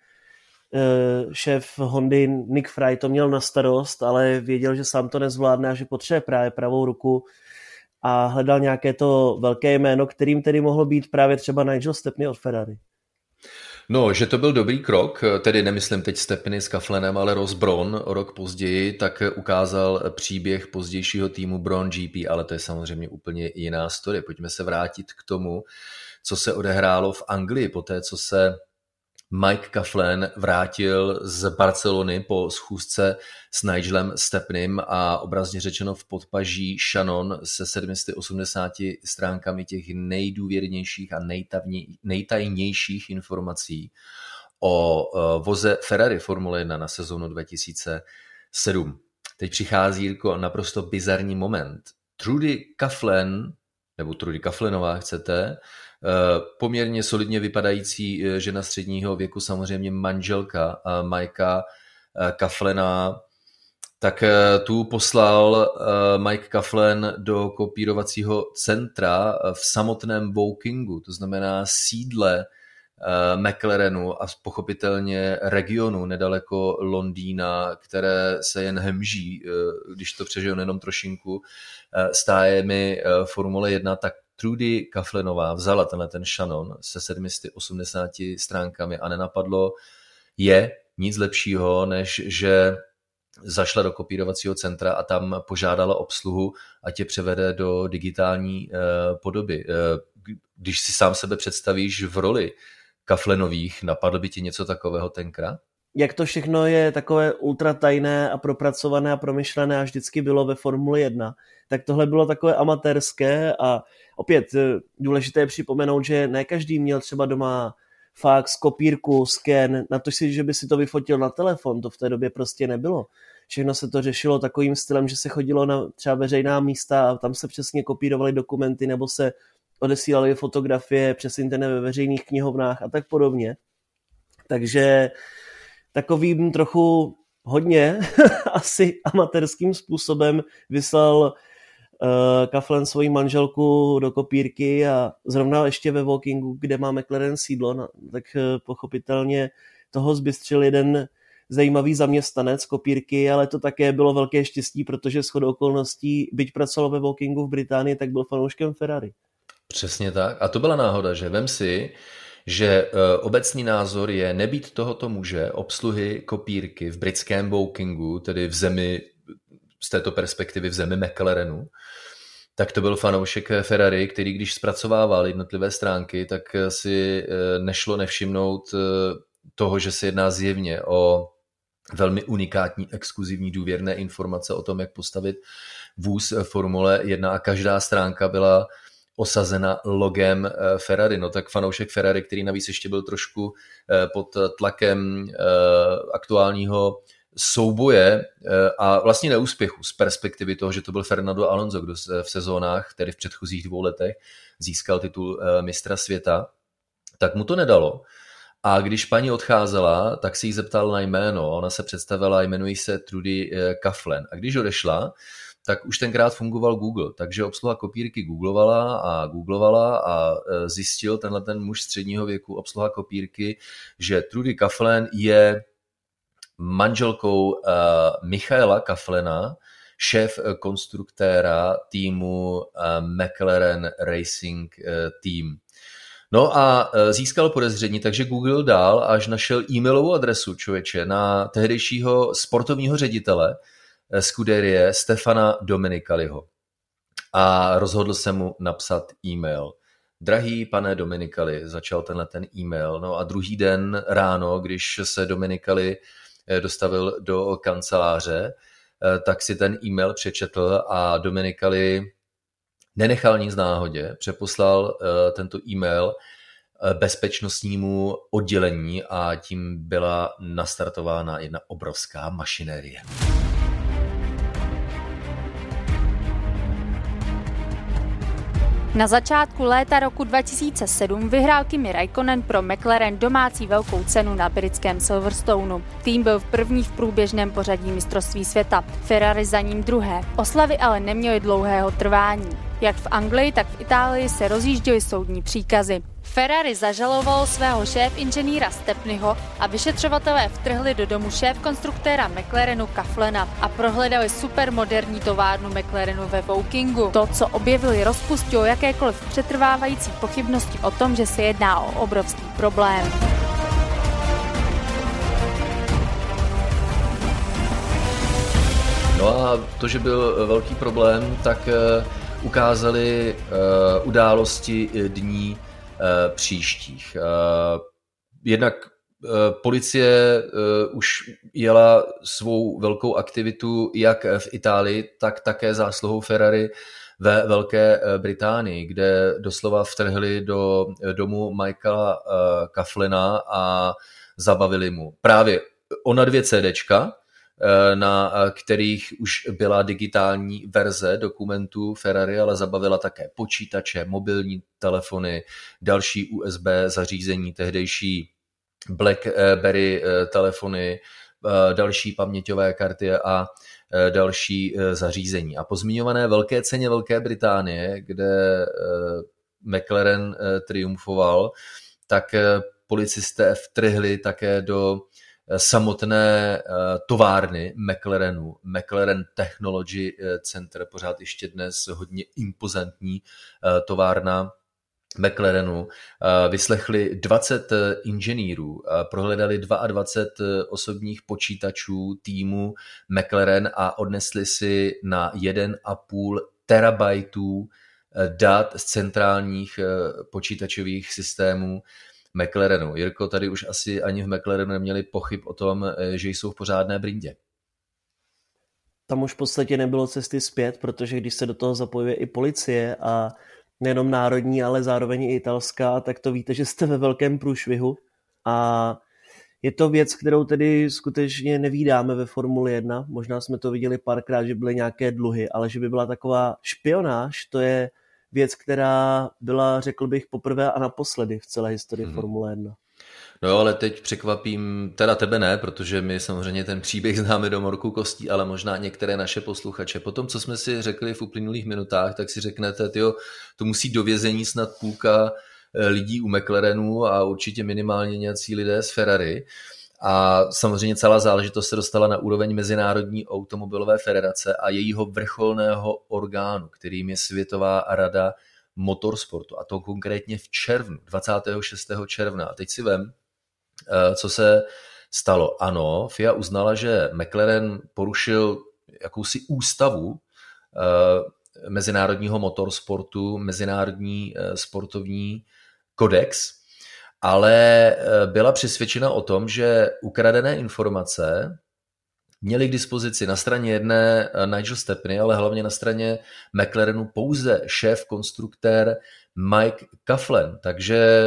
šéf Hondy Nick Fry to měl na starost, ale věděl, že sám to nezvládne a že potřebuje právě pravou ruku a hledal nějaké to velké jméno, kterým tedy mohlo být právě třeba Nigel Stepney od Ferrari. No, že to byl dobrý krok, tedy nemyslím teď Stepney s Coughlenem, ale Ross Brawn o rok později, tak ukázal příběh pozdějšího týmu Brawn GP, ale to je samozřejmě úplně jiná story. Pojďme se vrátit k tomu, co se odehrálo v Anglii, poté co se Mike Coughlan vrátil z Barcelony po schůzce s Nigelem Stepneym a obrazně řečeno v podpaží Shannon se 780 stránkami těch nejdůvěrnějších a nejtajnějších informací o voze Ferrari Formule 1 na sezónu 2007. Teď přichází, Jirko, naprosto bizarní moment. Trudy Coughlan, nebo Trudy Coughlenová, chcete, poměrně solidně vypadající žena středního věku, samozřejmě manželka Mikea Coughlená, tak tu poslal Mike Coughlan do kopírovacího centra v samotném Wokingu, to znamená sídle McLarenu a pochopitelně regionu nedaleko Londýna, které se jen hemží, když to přežiju jenom trošinku, stájemi Formule 1, tak Trudy Coughlenová vzala tenhle ten Shannon se 780 stránkami a nenapadlo je nic lepšího, než že zašla do kopírovacího centra a tam požádala obsluhu, ať je převede do digitální podoby. Když si sám sebe představíš v roli Coughlenových, napadlo by ti něco takového tenkrát? Jak to všechno je takové ultratajné a propracované a promyšlené a vždycky bylo ve Formuli 1, tak tohle bylo takové amatérské a opět důležité je připomenout, že ne každý měl třeba doma fax, kopírku, sken, na to, že by si to vyfotil na telefon, to v té době prostě nebylo. Všechno se to řešilo takovým stylem, že se chodilo na třeba veřejná místa a tam se přesně kopírovaly dokumenty nebo se odesílaly fotografie přes internet ve veřejných knihovnách a tak podobně. Takže takovým trochu hodně asi amatérským způsobem vyslal Coughlan svoji manželku do kopírky a zrovna ještě ve Wokingu, kde má McLaren sídlo, tak pochopitelně toho zbystřil jeden zajímavý zaměstnanec kopírky, ale to také bylo velké štěstí, protože shodou okolností, byť pracoval ve Wokingu v Británii, tak byl fanouškem Ferrari. Přesně tak. A to byla náhoda, že vem si, že obecný názor je nebýt tohoto muže obsluhy kopírky v britském Wokingu, tedy v zemi, z této perspektivy v zemi McLarenu, tak to byl fanoušek Ferrari, který když zpracovával jednotlivé stránky, tak si nešlo nevšimnout toho, že se jedná zjevně o velmi unikátní, exkluzivní, důvěrné informace o tom, jak postavit vůz Formule 1 a každá stránka byla osazena logem Ferrari. No tak fanoušek Ferrari, který navíc ještě byl trošku pod tlakem aktuálního souboje a vlastně neúspěchu z perspektivy toho, že to byl Fernando Alonso, kdo v sezónách, tedy v předchozích 2 letech, získal titul mistra světa, tak mu to nedalo. A když paní odcházela, tak si jí zeptal na jméno. Ona se představila, jmenují se Trudy Coughlan. A když odešla, tak už tenkrát fungoval Google, takže obsluha kopírky googlovala a zjistil tenhle ten muž středního věku, obsluha kopírky, že Trudy Coughlan je manželkou Michaela Coughlan'a, šéf konstruktéra týmu McLaren Racing Team. No a získal podezření, takže Google dál, až našel e-mailovou adresu člověče na tehdejšího sportovního ředitele Scuderie Stefana Domenicaliho. A rozhodl se mu napsat e-mail. Drahý pane Domenicali, začal tenhle ten e-mail. No a druhý den ráno, když se Domenicali dostavil do kanceláře, tak si ten e-mail přečetl a Domenicali nenechal nic náhodě, přeposlal tento e-mail bezpečnostnímu oddělení a tím byla nastartována jedna obrovská mašinérie. Na začátku léta roku 2007 vyhrál Kimi Raikkonen pro McLaren domácí velkou cenu na britském Silverstoneu. Tým byl první v průběžném pořadí mistrovství světa, Ferrari za ním druhé. Oslavy ale neměly dlouhého trvání. Jak v Anglii, tak v Itálii se rozjížděly soudní příkazy. Ferrari zažalovalo svého šéfinženýra Stepneyho a vyšetřovatelé vtrhli do domu šéfkonstruktéra McLarenu Coughlan'a a prohledali supermoderní továrnu McLarenu ve Wokingu. To, co objevili, rozpustilo jakékoliv přetrvávající pochybnosti o tom, že se jedná o obrovský problém. No a to, že byl velký problém, tak ukázali události dní příštích. Jednak policie už jela svou velkou aktivitu jak v Itálii, tak také zásluhou Ferrari ve Velké Británii, kde doslova vtrhli do domu Michaela Coughlan'a a zabavili mu právě ona dvě CDčka, na kterých už byla digitální verze dokumentů Ferrari, ale zabavila také počítače, mobilní telefony, další USB zařízení, tehdejší BlackBerry telefony, další paměťové karty a další zařízení. A po zmiňované velké ceně Velké Británie, kde McLaren triumfoval, tak policisté vtrhli také do samotné továrny McLarenu, McLaren Technology Center, pořád ještě dnes hodně impozantní továrna McLarenu. Vyslechli 20 inženýrů, prohledali 22 osobních počítačů týmu McLaren a odnesli si na 1,5 terabajtů dat z centrálních počítačových systémů McLarenu. Jirko, tady už asi ani v McLarenu neměli pochyb o tom, že jsou v pořádné brindě. Tam už v podstatě nebylo cesty zpět, protože když se do toho zapojuje i policie a nejenom národní, ale zároveň i italská, tak to víte, že jste ve velkém průšvihu a je to věc, kterou tedy skutečně nevídáme ve Formuli 1. Možná jsme to viděli párkrát, že byly nějaké dluhy, ale že by byla taková špionáž, to je věc, která byla, řekl bych, poprvé a naposledy v celé historii Formule 1. No jo, ale teď překvapím, teda tebe ne, protože my samozřejmě ten příběh známe do morku kostí, ale možná některé naše posluchače. Po tom, co jsme si řekli v uplynulých minutách, tak si řeknete, tyjo, to musí do vězení snad půlka lidí u McLarenu a určitě minimálně nějací lidé z Ferrari. A samozřejmě celá záležitost se dostala na úroveň Mezinárodní automobilové federace a jejího vrcholného orgánu, kterým je Světová rada motorsportu. A to konkrétně v červnu, 26. června. A teď si vem, co se stalo. Ano, FIA uznala, že McLaren porušil jakousi ústavu mezinárodního motorsportu, mezinárodní sportovní kodex, ale byla přesvědčena o tom, že ukradené informace měli k dispozici na straně jedné Nigel Stepney, ale hlavně na straně McLarenu pouze šéf-konstruktér Mike Coughlan. Takže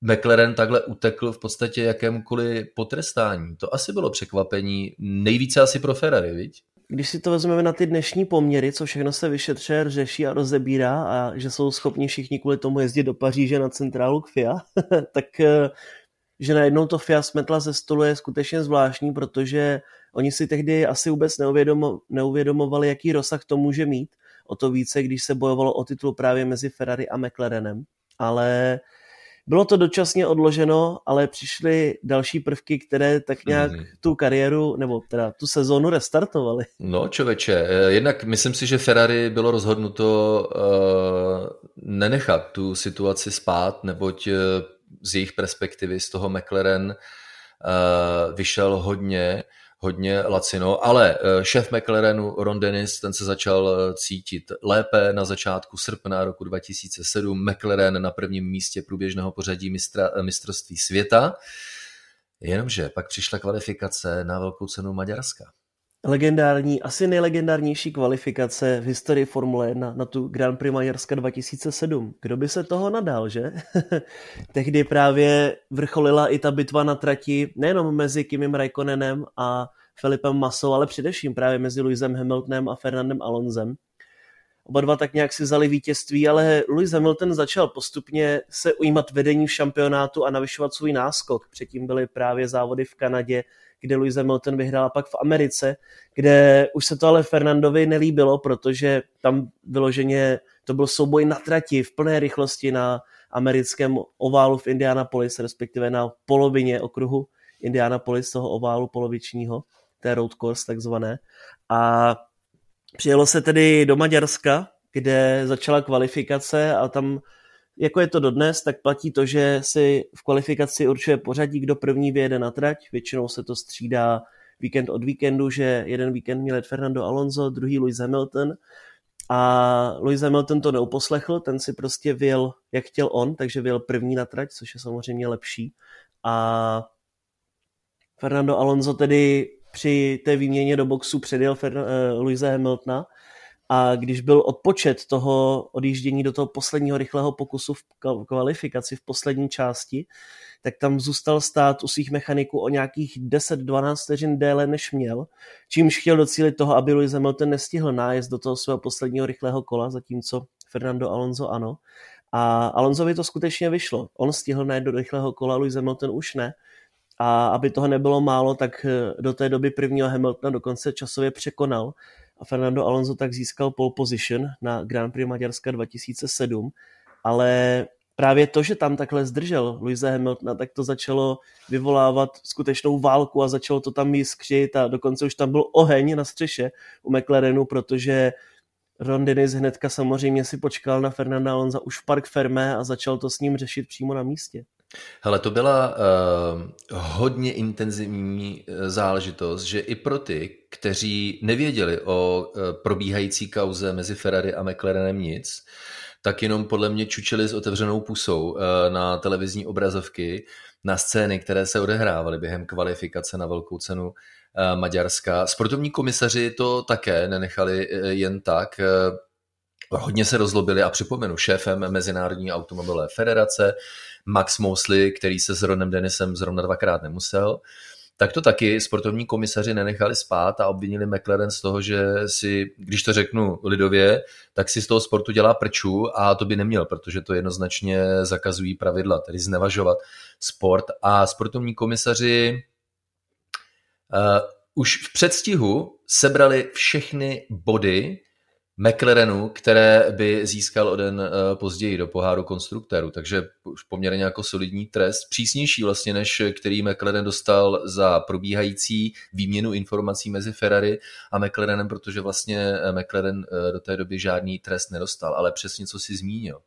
McLaren takhle utekl v podstatě jakémukoliv potrestání. To asi bylo překvapení, nejvíce asi pro Ferrari, viď? Když si to vezmeme na ty dnešní poměry, co všechno se vyšetře, řeší a rozebírá a že jsou schopni všichni kvůli tomu jezdit do Paříže na centrálu k FIA, tak že najednou to FIA smetla ze stolu je skutečně zvláštní, protože oni si tehdy asi vůbec neuvědomovali, jaký rozsah to může mít. O to více, když se bojovalo o titul právě mezi Ferrari a McLarenem. Ale Bylo to dočasně odloženo, ale přišly další prvky, které tak nějak tu kariéru, nebo teda tu sezónu restartovaly. No člověče, jednak myslím si, že Ferrari bylo rozhodnuto nenechat tu situaci spát, neboť z jejich perspektivy, z toho McLaren vyšel hodně lacino, ale šéf McLarenu Ron Dennis, ten se začal cítit lépe na začátku srpna roku 2007. McLaren na prvním místě průběžného pořadí mistrovství světa. Jenomže pak přišla kvalifikace na Velkou cenu Maďarska. Legendární, asi nejlegendárnější kvalifikace v historii Formule 1 na tu Grand Prix Maďarska 2007. Kdo by se toho nadal, že? Tehdy právě vrcholila i ta bitva na trati nejenom mezi Kimim Raikkonenem a Felipem Massou, ale především právě mezi Lewisem Hamiltonem a Fernandem Alonsem. Oba dva tak nějak si vzali vítězství, ale Lewis Hamilton začal postupně se ujímat vedení v šampionátu a navyšovat svůj náskok. Předtím byly právě závody v Kanadě, kde Lewis Hamilton vyhrál, pak v Americe, kde už se to ale Fernandovi nelíbilo, protože tam vyloženě to byl souboj na trati v plné rychlosti na americkém oválu v Indianapolis, respektive na polovině okruhu Indianapolis, toho oválu polovičního, té road course takzvané. A přijelo se tedy do Maďarska, kde začala kvalifikace a tam, jako je to dodnes, tak platí to, že si v kvalifikaci určuje pořadí, kdo první vyjede na trať. Většinou se to střídá víkend od víkendu, že jeden víkend měl jet Fernando Alonso, druhý Lewis Hamilton. A Lewis Hamilton to neuposlechl, ten si prostě vyjel, jak chtěl on, takže vyjel první na trať, což je samozřejmě lepší. A Fernando Alonso tedy při té výměně do boxu předjel Lewise Hamiltona. A když byl odpočet toho odjíždění do toho posledního rychlého pokusu v kvalifikaci, v poslední části, tak tam zůstal stát u svých mechaniků o nějakých 10-12 vteřin déle, než měl, čímž chtěl docílit toho, aby Lewis Hamilton nestihl nájezd do toho svého posledního rychlého kola, zatímco Fernando Alonso ano. A Alonsovi to skutečně vyšlo. On stihl nájezd do rychlého kola, Lewis Hamilton už ne. A aby toho nebylo málo, tak do té doby prvního Hamiltona dokonce časově překonal a Fernando Alonso tak získal pole position na Grand Prix Maďarska 2007, ale právě to, že tam takhle zdržel Lewise Hamiltona, tak to začalo vyvolávat skutečnou válku a začalo to tam jiskřit a dokonce už tam byl oheň na střeše u McLarenu, protože Ron Dennis hnedka samozřejmě si počkal na Fernanda Alonsa už v Parc Fermé a začal to s ním řešit přímo na místě. Hele, to byla hodně intenzivní záležitost, že i pro ty, kteří nevěděli o probíhající kauze mezi Ferrari a McLarenem nic, tak jenom podle mě čučili s otevřenou pusou na televizní obrazovky, na scény, které se odehrávaly během kvalifikace na Velkou cenu Maďarska. Sportovní komisaři to také nenechali jen tak. Hodně se rozlobili a připomenu, šéfem Mezinárodní automobilové federace Max Mosley, který se s Ronem Dennisem zrovna dvakrát nemusel, tak to taky sportovní komisaři nenechali spát a obvinili McLaren z toho, že si, když to řeknu lidově, tak si z toho sportu dělá prču a to by neměl, protože to jednoznačně zakazují pravidla, tedy znevažovat sport. A sportovní komisaři už v předstihu sebrali všechny body McLarenu, které by získal o den později do poháru konstruktérů, takže už poměrně jako solidní trest, přísnější vlastně než který McLaren dostal za probíhající výměnu informací mezi Ferrari a McLarenem, protože vlastně McLaren do té doby žádný trest nedostal, ale přesně co si zmínil.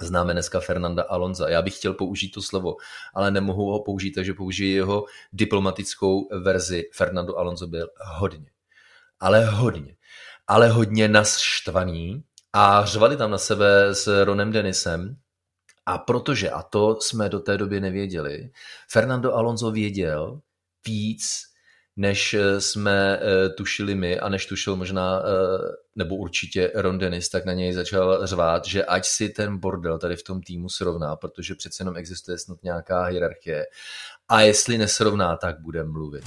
Známe dneska Fernanda Alonsa. Já bych chtěl použít to slovo, ale nemohu ho použít, takže použiji jeho diplomatickou verzi. Fernando Alonso byl hodně naštvaný a řvali tam na sebe s Ronem Dennisem. A protože, a to jsme do té doby nevěděli, Fernando Alonso věděl víc, než jsme tušili my a než tušil možná, nebo určitě Ron Dennis, tak na něj začal řvát, že ať si ten bordel tady v tom týmu srovná, protože přece jenom existuje snad nějaká hierarchie. A jestli nesrovná, tak bude mluvit.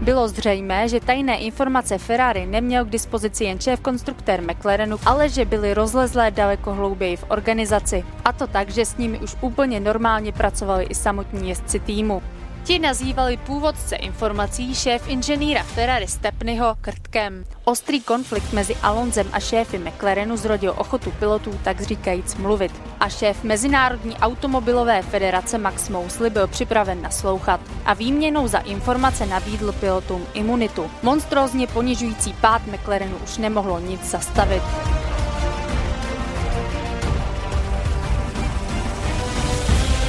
Bylo zřejmé, že tajné informace Ferrari neměl k dispozici jen šéf konstruktér McLarenu, ale že byly rozlezlé daleko hlouběji v organizaci. A to tak, že s nimi už úplně normálně pracovali i samotní jezdci týmu. Ti nazývali původce informací šéf inženýra Ferrari Stepneyho krtkem. Ostrý konflikt mezi Alonsem a šéfy McLarenu zrodil ochotu pilotů tak říkajíc mluvit. A šéf Mezinárodní automobilové federace Max Mosley byl připraven naslouchat a výměnou za informace nabídl pilotům imunitu. Monstrózně ponižující pád McLarenu už nemohlo nic zastavit.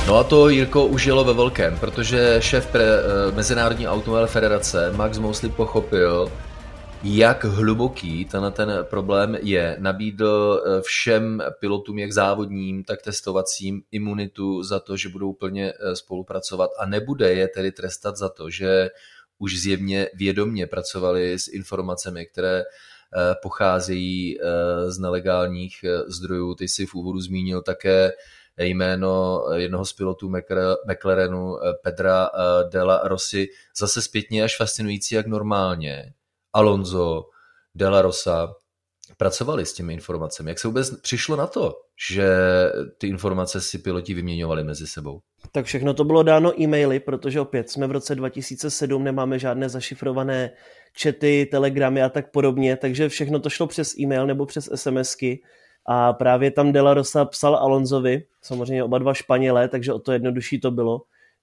No a to, Jirko, už jelo ve velkém, protože šéf Mezinárodní automobilové federace Max Mosley pochopil, jak hluboký ten problém je. Nabídl všem pilotům, jak závodním, tak testovacím, imunitu za to, že budou plně spolupracovat a nebude je tedy trestat za to, že už zjevně vědomně pracovali s informacemi, které pocházejí z nelegálních zdrojů. Ty jsi v úvodu zmínil také jméno jednoho z pilotů McLarenu, Pedra De La Rosy. Zase zpětně až fascinující, jak normálně Alonso, De La Rosa pracovali s těmi informacemi. Jak se vůbec přišlo na to, že ty informace si piloti vyměňovali mezi sebou? Tak všechno to bylo dáno e-maily, protože opět jsme v roce 2007, nemáme žádné zašifrované chaty, telegramy a tak podobně, takže všechno to šlo přes e-mail nebo přes SMSky. A právě tam De La Rosa psal Alonsovi, samozřejmě oba dva Španělé, takže o to jednodušší to bylo,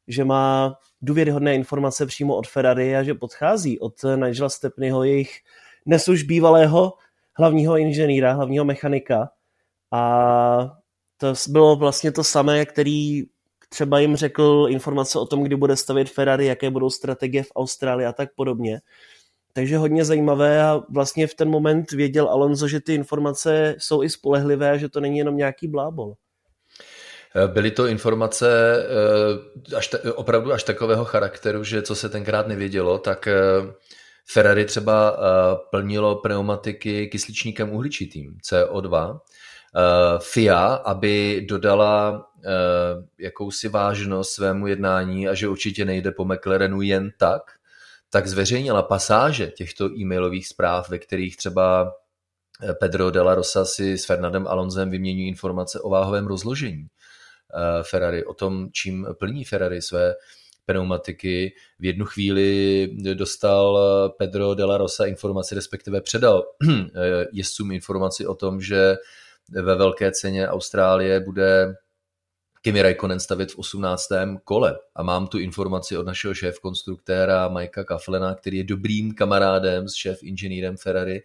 že má důvěryhodné informace přímo od Ferrari a že podchází od Nigela Stepneyho, jejich dnes už bývalého hlavního inženýra, hlavního mechanika. A to bylo vlastně to samé, který třeba jim řekl informace o tom, kdy bude stavět Ferrari, jaké budou strategie v Austrálii a tak podobně. Takže hodně zajímavé a vlastně v ten moment věděl Alonso, že ty informace jsou i spolehlivé a že to není jenom nějaký blábol. Byly to informace opravdu až takového charakteru, že co se tenkrát nevědělo, tak Ferrari třeba plnilo pneumatiky kysličníkem uhličitým CO2. FIA, aby dodala jakousi vážnost svému jednání a že určitě nejde po McLarenu jen tak zveřejnila pasáže těchto e-mailových zpráv, ve kterých třeba Pedro De La Rosa si s Fernandem Alonsem vyměňují informace o váhovém rozložení Ferrari, o tom, čím plní Ferrari své pneumatiky. V jednu chvíli dostal Pedro De La Rosa informaci, respektive předal jezdcům informaci o tom, že ve velké ceně Austrálie bude Kimi Raikkonen stavět v 18. kole a mám tu informaci od našeho šéfkonstruktéra Mikea Coughlená, který je dobrým kamarádem s šéfinženýrem Ferrari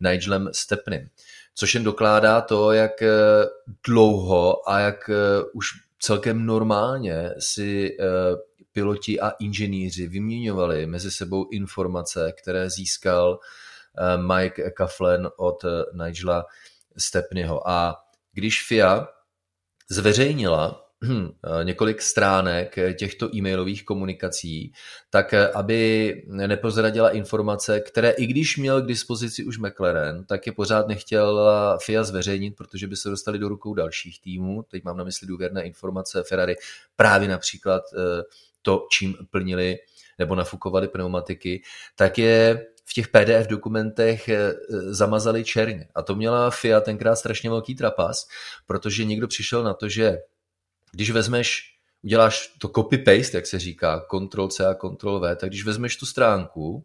Nigelem Stepneym. Což jen dokládá to, jak dlouho a jak už celkem normálně si piloti a inženýři vyměňovali mezi sebou informace, které získal Mike Coughlan od Nigela Stepneyho. A když FIA zveřejnila několik stránek těchto e-mailových komunikací, tak aby neprozradila informace, které i když měl k dispozici už McLaren, tak je pořád nechtěla FIA zveřejnit, protože by se dostali do rukou dalších týmů. Teď mám na mysli důvěrné informace Ferrari, právě například to, čím plnili nebo nafukovali pneumatiky, tak je v těch PDF dokumentech zamazali černě. A to měla FIA tenkrát strašně velký trapas, protože někdo přišel na to, že když uděláš to copy-paste, jak se říká, Ctrl-C a Ctrl-V, tak když vezmeš tu stránku,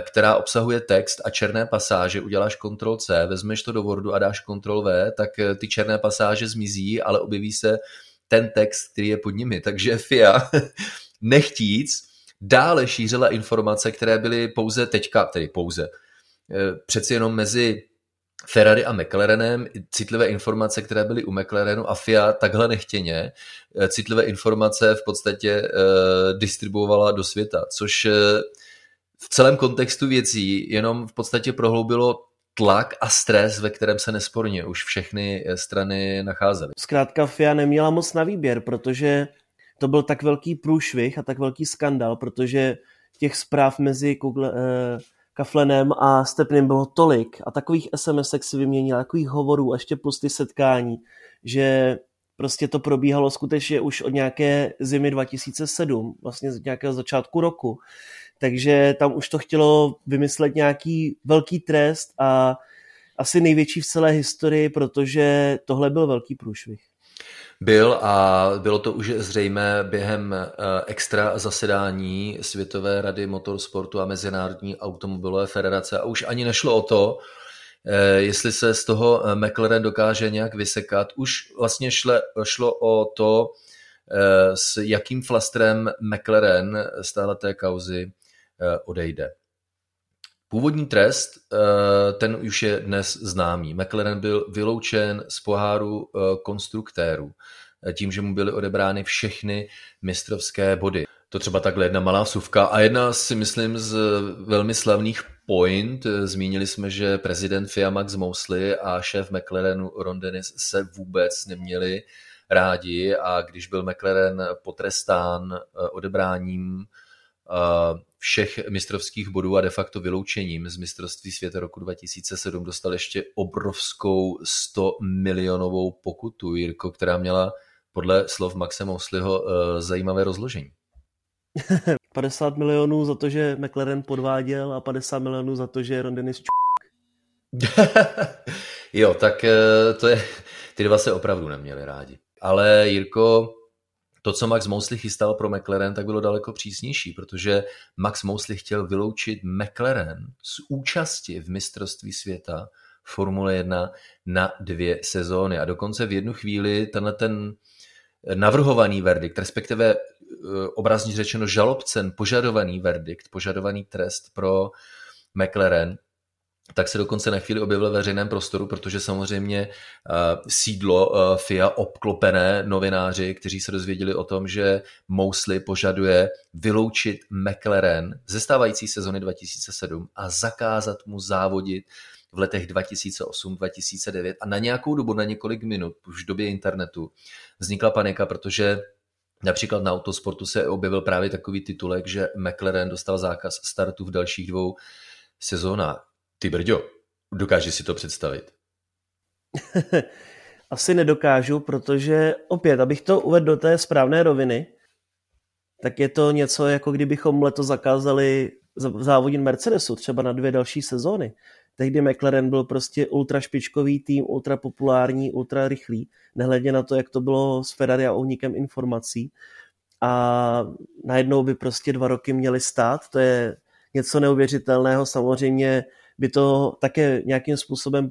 která obsahuje text a černé pasáže, uděláš Ctrl-C, vezmeš to do Wordu a dáš Ctrl-V, tak ty černé pasáže zmizí, ale objeví se ten text, který je pod nimi. Takže FIA nechtíc dále šířila informace, které byly pouze teďka, tedy pouze, přeci jenom mezi Ferrari a McLarenem, citlivé informace, které byly u McLarenu a FIA takhle nechtěně, citlivé informace v podstatě distribuovala do světa, což v celém kontextu věcí jenom v podstatě prohloubilo tlak a stres, ve kterém se nesporně už všechny strany nacházely. Zkrátka FIA neměla moc na výběr, protože to byl tak velký průšvih a tak velký skandal, protože těch zpráv mezi Coughlenem a Stepneym bylo tolik a takových SMSek si vyměnil, takových hovorů a ještě plus ty setkání, že prostě to probíhalo skutečně už od nějaké zimy 2007, vlastně z nějakého začátku roku. Takže tam už to chtělo vymyslet nějaký velký trest a asi největší v celé historii, protože tohle byl velký průšvih. Byl a bylo to už zřejmé během extra zasedání Světové rady motorsportu a Mezinárodní automobilové federace a už ani nešlo o to, jestli se z toho McLaren dokáže nějak vysekat. Už vlastně šlo o to, s jakým flastrem McLaren z téhleté kauzy odejde. Původní trest, ten už je dnes známý. McLaren byl vyloučen z poháru konstruktérů tím, že mu byly odebrány všechny mistrovské body. To třeba takhle jedna malá suvka a jedna si myslím z velmi slavných point. Zmínili jsme, že prezident FIA Max Mosley a šéf McLarenu Ron Dennis se vůbec neměli rádi a když byl McLaren potrestán odebráním všech mistrovských bodů a de facto vyloučením z mistrovství světa roku 2007, dostal ještě obrovskou 100 milionovou pokutu, Jirko, která měla podle slov Maxe Mosleyho zajímavé rozložení. 50 milionů za to, že McLaren podváděl a 50 milionů za to, že Ron Dennis Jo, tak to je... Ty dva se opravdu neměli rádi. Ale Jirko, to, co Max Mosley chystal pro McLaren, tak bylo daleko přísnější, protože Max Mosley chtěl vyloučit McLaren z účasti v mistrovství světa Formule 1 na 2 sezóny. A dokonce v jednu chvíli ten navrhovaný verdikt, respektive obrazně řečeno žalobcen, požadovaný verdikt, požadovaný trest pro McLaren, tak se dokonce na chvíli objevil ve veřejném prostoru, protože samozřejmě sídlo FIA obklopené novináři, kteří se dozvěděli o tom, že Mosley požaduje vyloučit McLaren ze stávající sezony 2007 a zakázat mu závodit v letech 2008-2009. A na nějakou dobu, na několik minut, už v době internetu, vznikla panika, protože například na Autosportu se objevil právě takový titulek, že McLaren dostal zákaz startu v dalších 2 sezónách. Ty brďo, dokážeš si to představit? Asi nedokážu, protože opět, abych to uvedl do té správné roviny, tak je to něco, jako kdybychom letos zakázali závodit Mercedesu třeba na 2 další sezóny. Tehdy McLaren byl prostě ultra špičkový tým, ultra populární, ultra rychlý, nehledě na to, jak to bylo s Ferrari a únikem informací. A najednou by prostě 2 roky měli stát, to je něco neuvěřitelného, samozřejmě by to také nějakým způsobem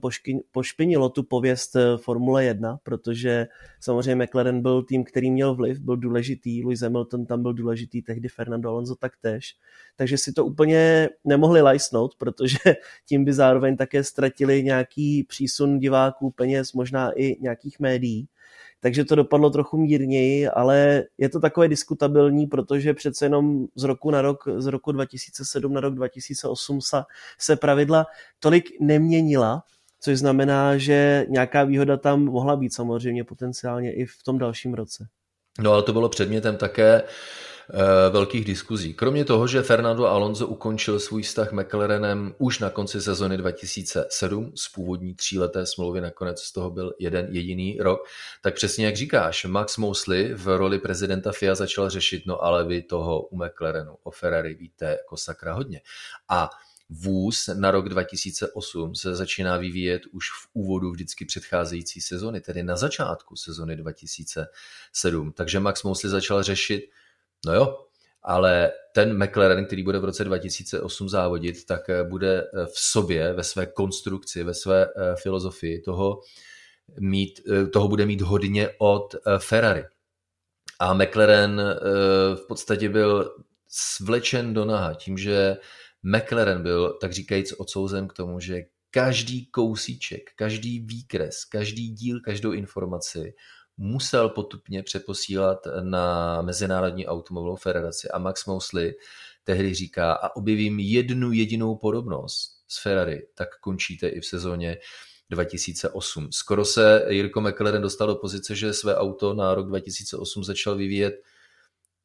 pošpinilo tu pověst Formule 1, protože samozřejmě McLaren byl tým, který měl vliv, byl důležitý, Lewis Hamilton tam byl důležitý, tehdy Fernando Alonso taktéž, takže si to úplně nemohli lajsnout, protože tím by zároveň také ztratili nějaký přísun diváků, peněz, možná i nějakých médií, takže to dopadlo trochu mírněji, ale je to takové diskutabilní, protože přece jenom z roku na rok, z roku 2007 na rok 2008 se pravidla tolik neměnila, což znamená, že nějaká výhoda tam mohla být samozřejmě potenciálně i v tom dalším roce. No ale to bylo předmětem také velkých diskuzí. Kromě toho, že Fernando Alonso ukončil svůj vztah McLarenem už na konci sezony 2007, z původní 3leté smlouvy nakonec z toho byl jeden jediný rok, tak přesně jak říkáš, Max Mosley v roli prezidenta FIA začal řešit, no ale vy toho u McLarenu o Ferrari víte jako sakra hodně. A vůz na rok 2008 se začíná vyvíjet už v úvodu vždycky předcházející sezony, tedy na začátku sezony 2007. Takže Max Mosley začal řešit, no jo, ale ten McLaren, který bude v roce 2008 závodit, tak bude v sobě, ve své konstrukci, ve své filozofii toho bude mít hodně od Ferrari. A McLaren v podstatě byl svlečen do naha tím, že McLaren byl, tak říkajíc, odsouzen k tomu, že každý kousíček, každý výkres, každý díl, každou informaci musel potupně přeposílat na Mezinárodní automobilovou federaci. A Max Mosley tehdy říká, a objevím jednu jedinou podobnost s Ferrari, tak končíte i v sezóně 2008. Skoro se Jirko McLaren dostal do pozice, že své auto na rok 2008 začal vyvíjet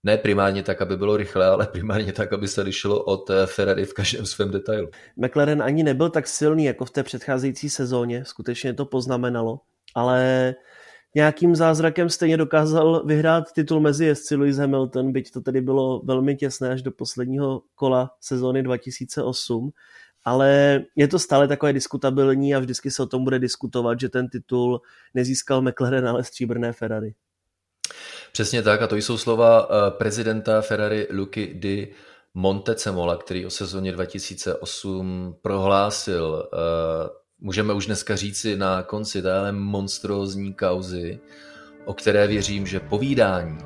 ne primárně tak, aby bylo rychlé, ale primárně tak, aby se lišilo od Ferrari v každém svém detailu. McLaren ani nebyl tak silný jako v té předcházející sezóně, skutečně to poznamenalo, ale nějakým zázrakem stejně dokázal vyhrát titul mezi jezdci Lewis Hamilton, byť to tedy bylo velmi těsné až do posledního kola sezóny 2008, ale je to stále takové diskutabilní a vždycky se o tom bude diskutovat, že ten titul nezískal McLaren, ale stříbrné Ferrari. Přesně tak, a to jsou slova prezidenta Ferrari Luky di Montezemolo, který o sezóně 2008 prohlásil, můžeme už dneska říci na konci téhle monstrózní kauzy, o které věřím, že povídání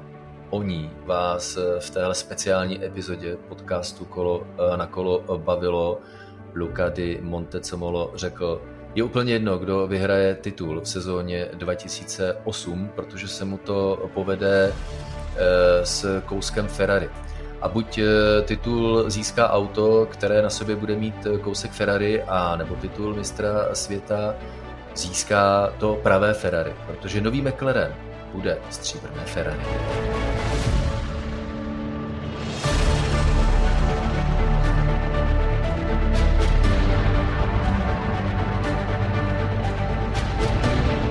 o ní vás v téhle speciální epizodě podcastu Kolo na kolo bavilo. Luca di Montezemolo řekl, je úplně jedno, kdo vyhraje titul v sezóně 2008, protože se mu to povede s kouskem Ferrari. A buď titul získá auto, které na sobě bude mít kousek Ferrari, a nebo titul mistra světa získá to pravé Ferrari, protože nový McLaren bude stříbrné Ferrari.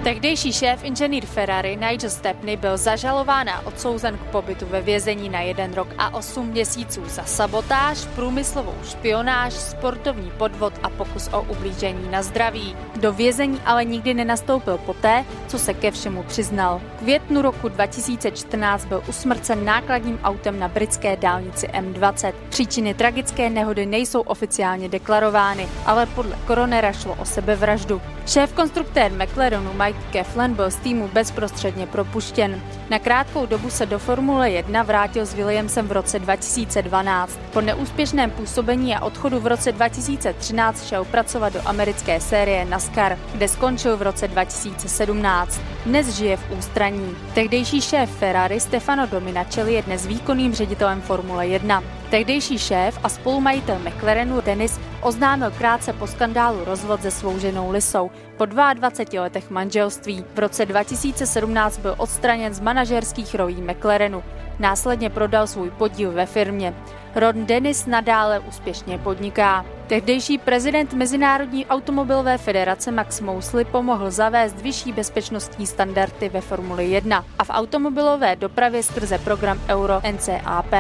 Tehdejší šéf inženýr Ferrari Nigel Stepney byl zažalován a odsouzen k pobytu ve vězení na 1 rok a 8 měsíců za sabotáž, průmyslovou špionáž, sportovní podvod a pokus o ublížení na zdraví. Do vězení ale nikdy nenastoupil poté, co se ke všemu přiznal. V květnu roku 2014 byl usmrcen nákladním autem na britské dálnici M20. Příčiny tragické nehody nejsou oficiálně deklarovány, ale podle koronera šlo o sebevraždu. Šéf konstruktér McLarenu Mike Coughlan byl z týmu bezprostředně propuštěn. Na krátkou dobu se do Formule 1 vrátil s Williamsem v roce 2012. Po neúspěšném působení a odchodu v roce 2013 šel pracovat do americké série NASCAR, kde skončil v roce 2017. Dnes žije v ústraní. Tehdejší šéf Ferrari Stefano Domenicali je dnes výkonným ředitelem Formule 1. Tehdejší šéf a spolumajitel McLarenu Dennis oznámil krátce po skandálu rozvod se svou ženou Lisou po 22 letech manželství. V roce 2017 byl odstraněn z manažerských rolí McLarenu. Následně prodal svůj podíl ve firmě. Ron Dennis nadále úspěšně podniká. Tehdejší prezident Mezinárodní automobilové federace Max Mosley pomohl zavést vyšší bezpečnostní standardy ve Formuli 1 a v automobilové dopravě skrze program Euro NCAP.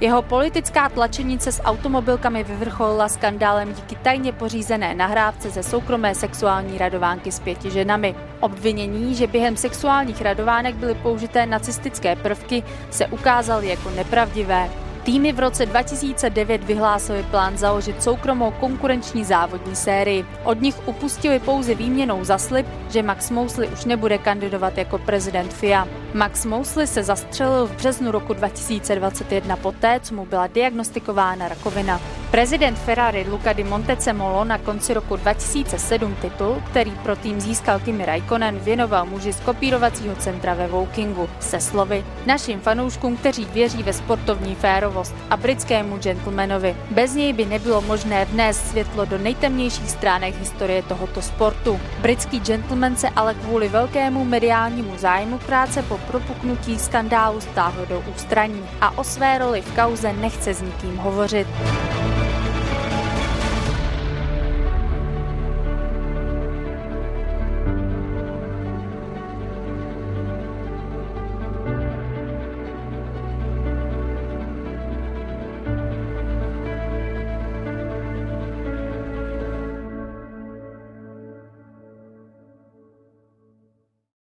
Jeho politická tlačenice s automobilkami vyvrcholila skandálem díky tajně pořízené nahrávce ze soukromé sexuální radovánky s 5 ženami. Obvinění, že během sexuálních radovánek byly použité nacistické prvky, se ukázalo jako nepravdivé. Týmy v roce 2009 vyhlásily plán založit soukromou konkurenční závodní sérii. Od nich upustili pouze výměnou za slib, že Max Mosley už nebude kandidovat jako prezident FIA. Max Mosley se zastřelil v březnu roku 2021 poté, co mu byla diagnostikována rakovina. Prezident Ferrari Luca di Montezemolo na konci roku 2007 titul, který pro tým získal Kimi Raikkonen, věnoval muži z kopírovacího centra ve Wokingu se slovy našim fanouškům, kteří věří ve sportovní férovost, a britskému gentlemanovi. Bez něj by nebylo možné vnést světlo do nejtemnějších stránek historie tohoto sportu. Britský gentleman se ale kvůli velkému mediálnímu zájmu krátce po propuknutí skandálu stáhl do ústraní a o své roli v kauze nechce s nikým hovořit.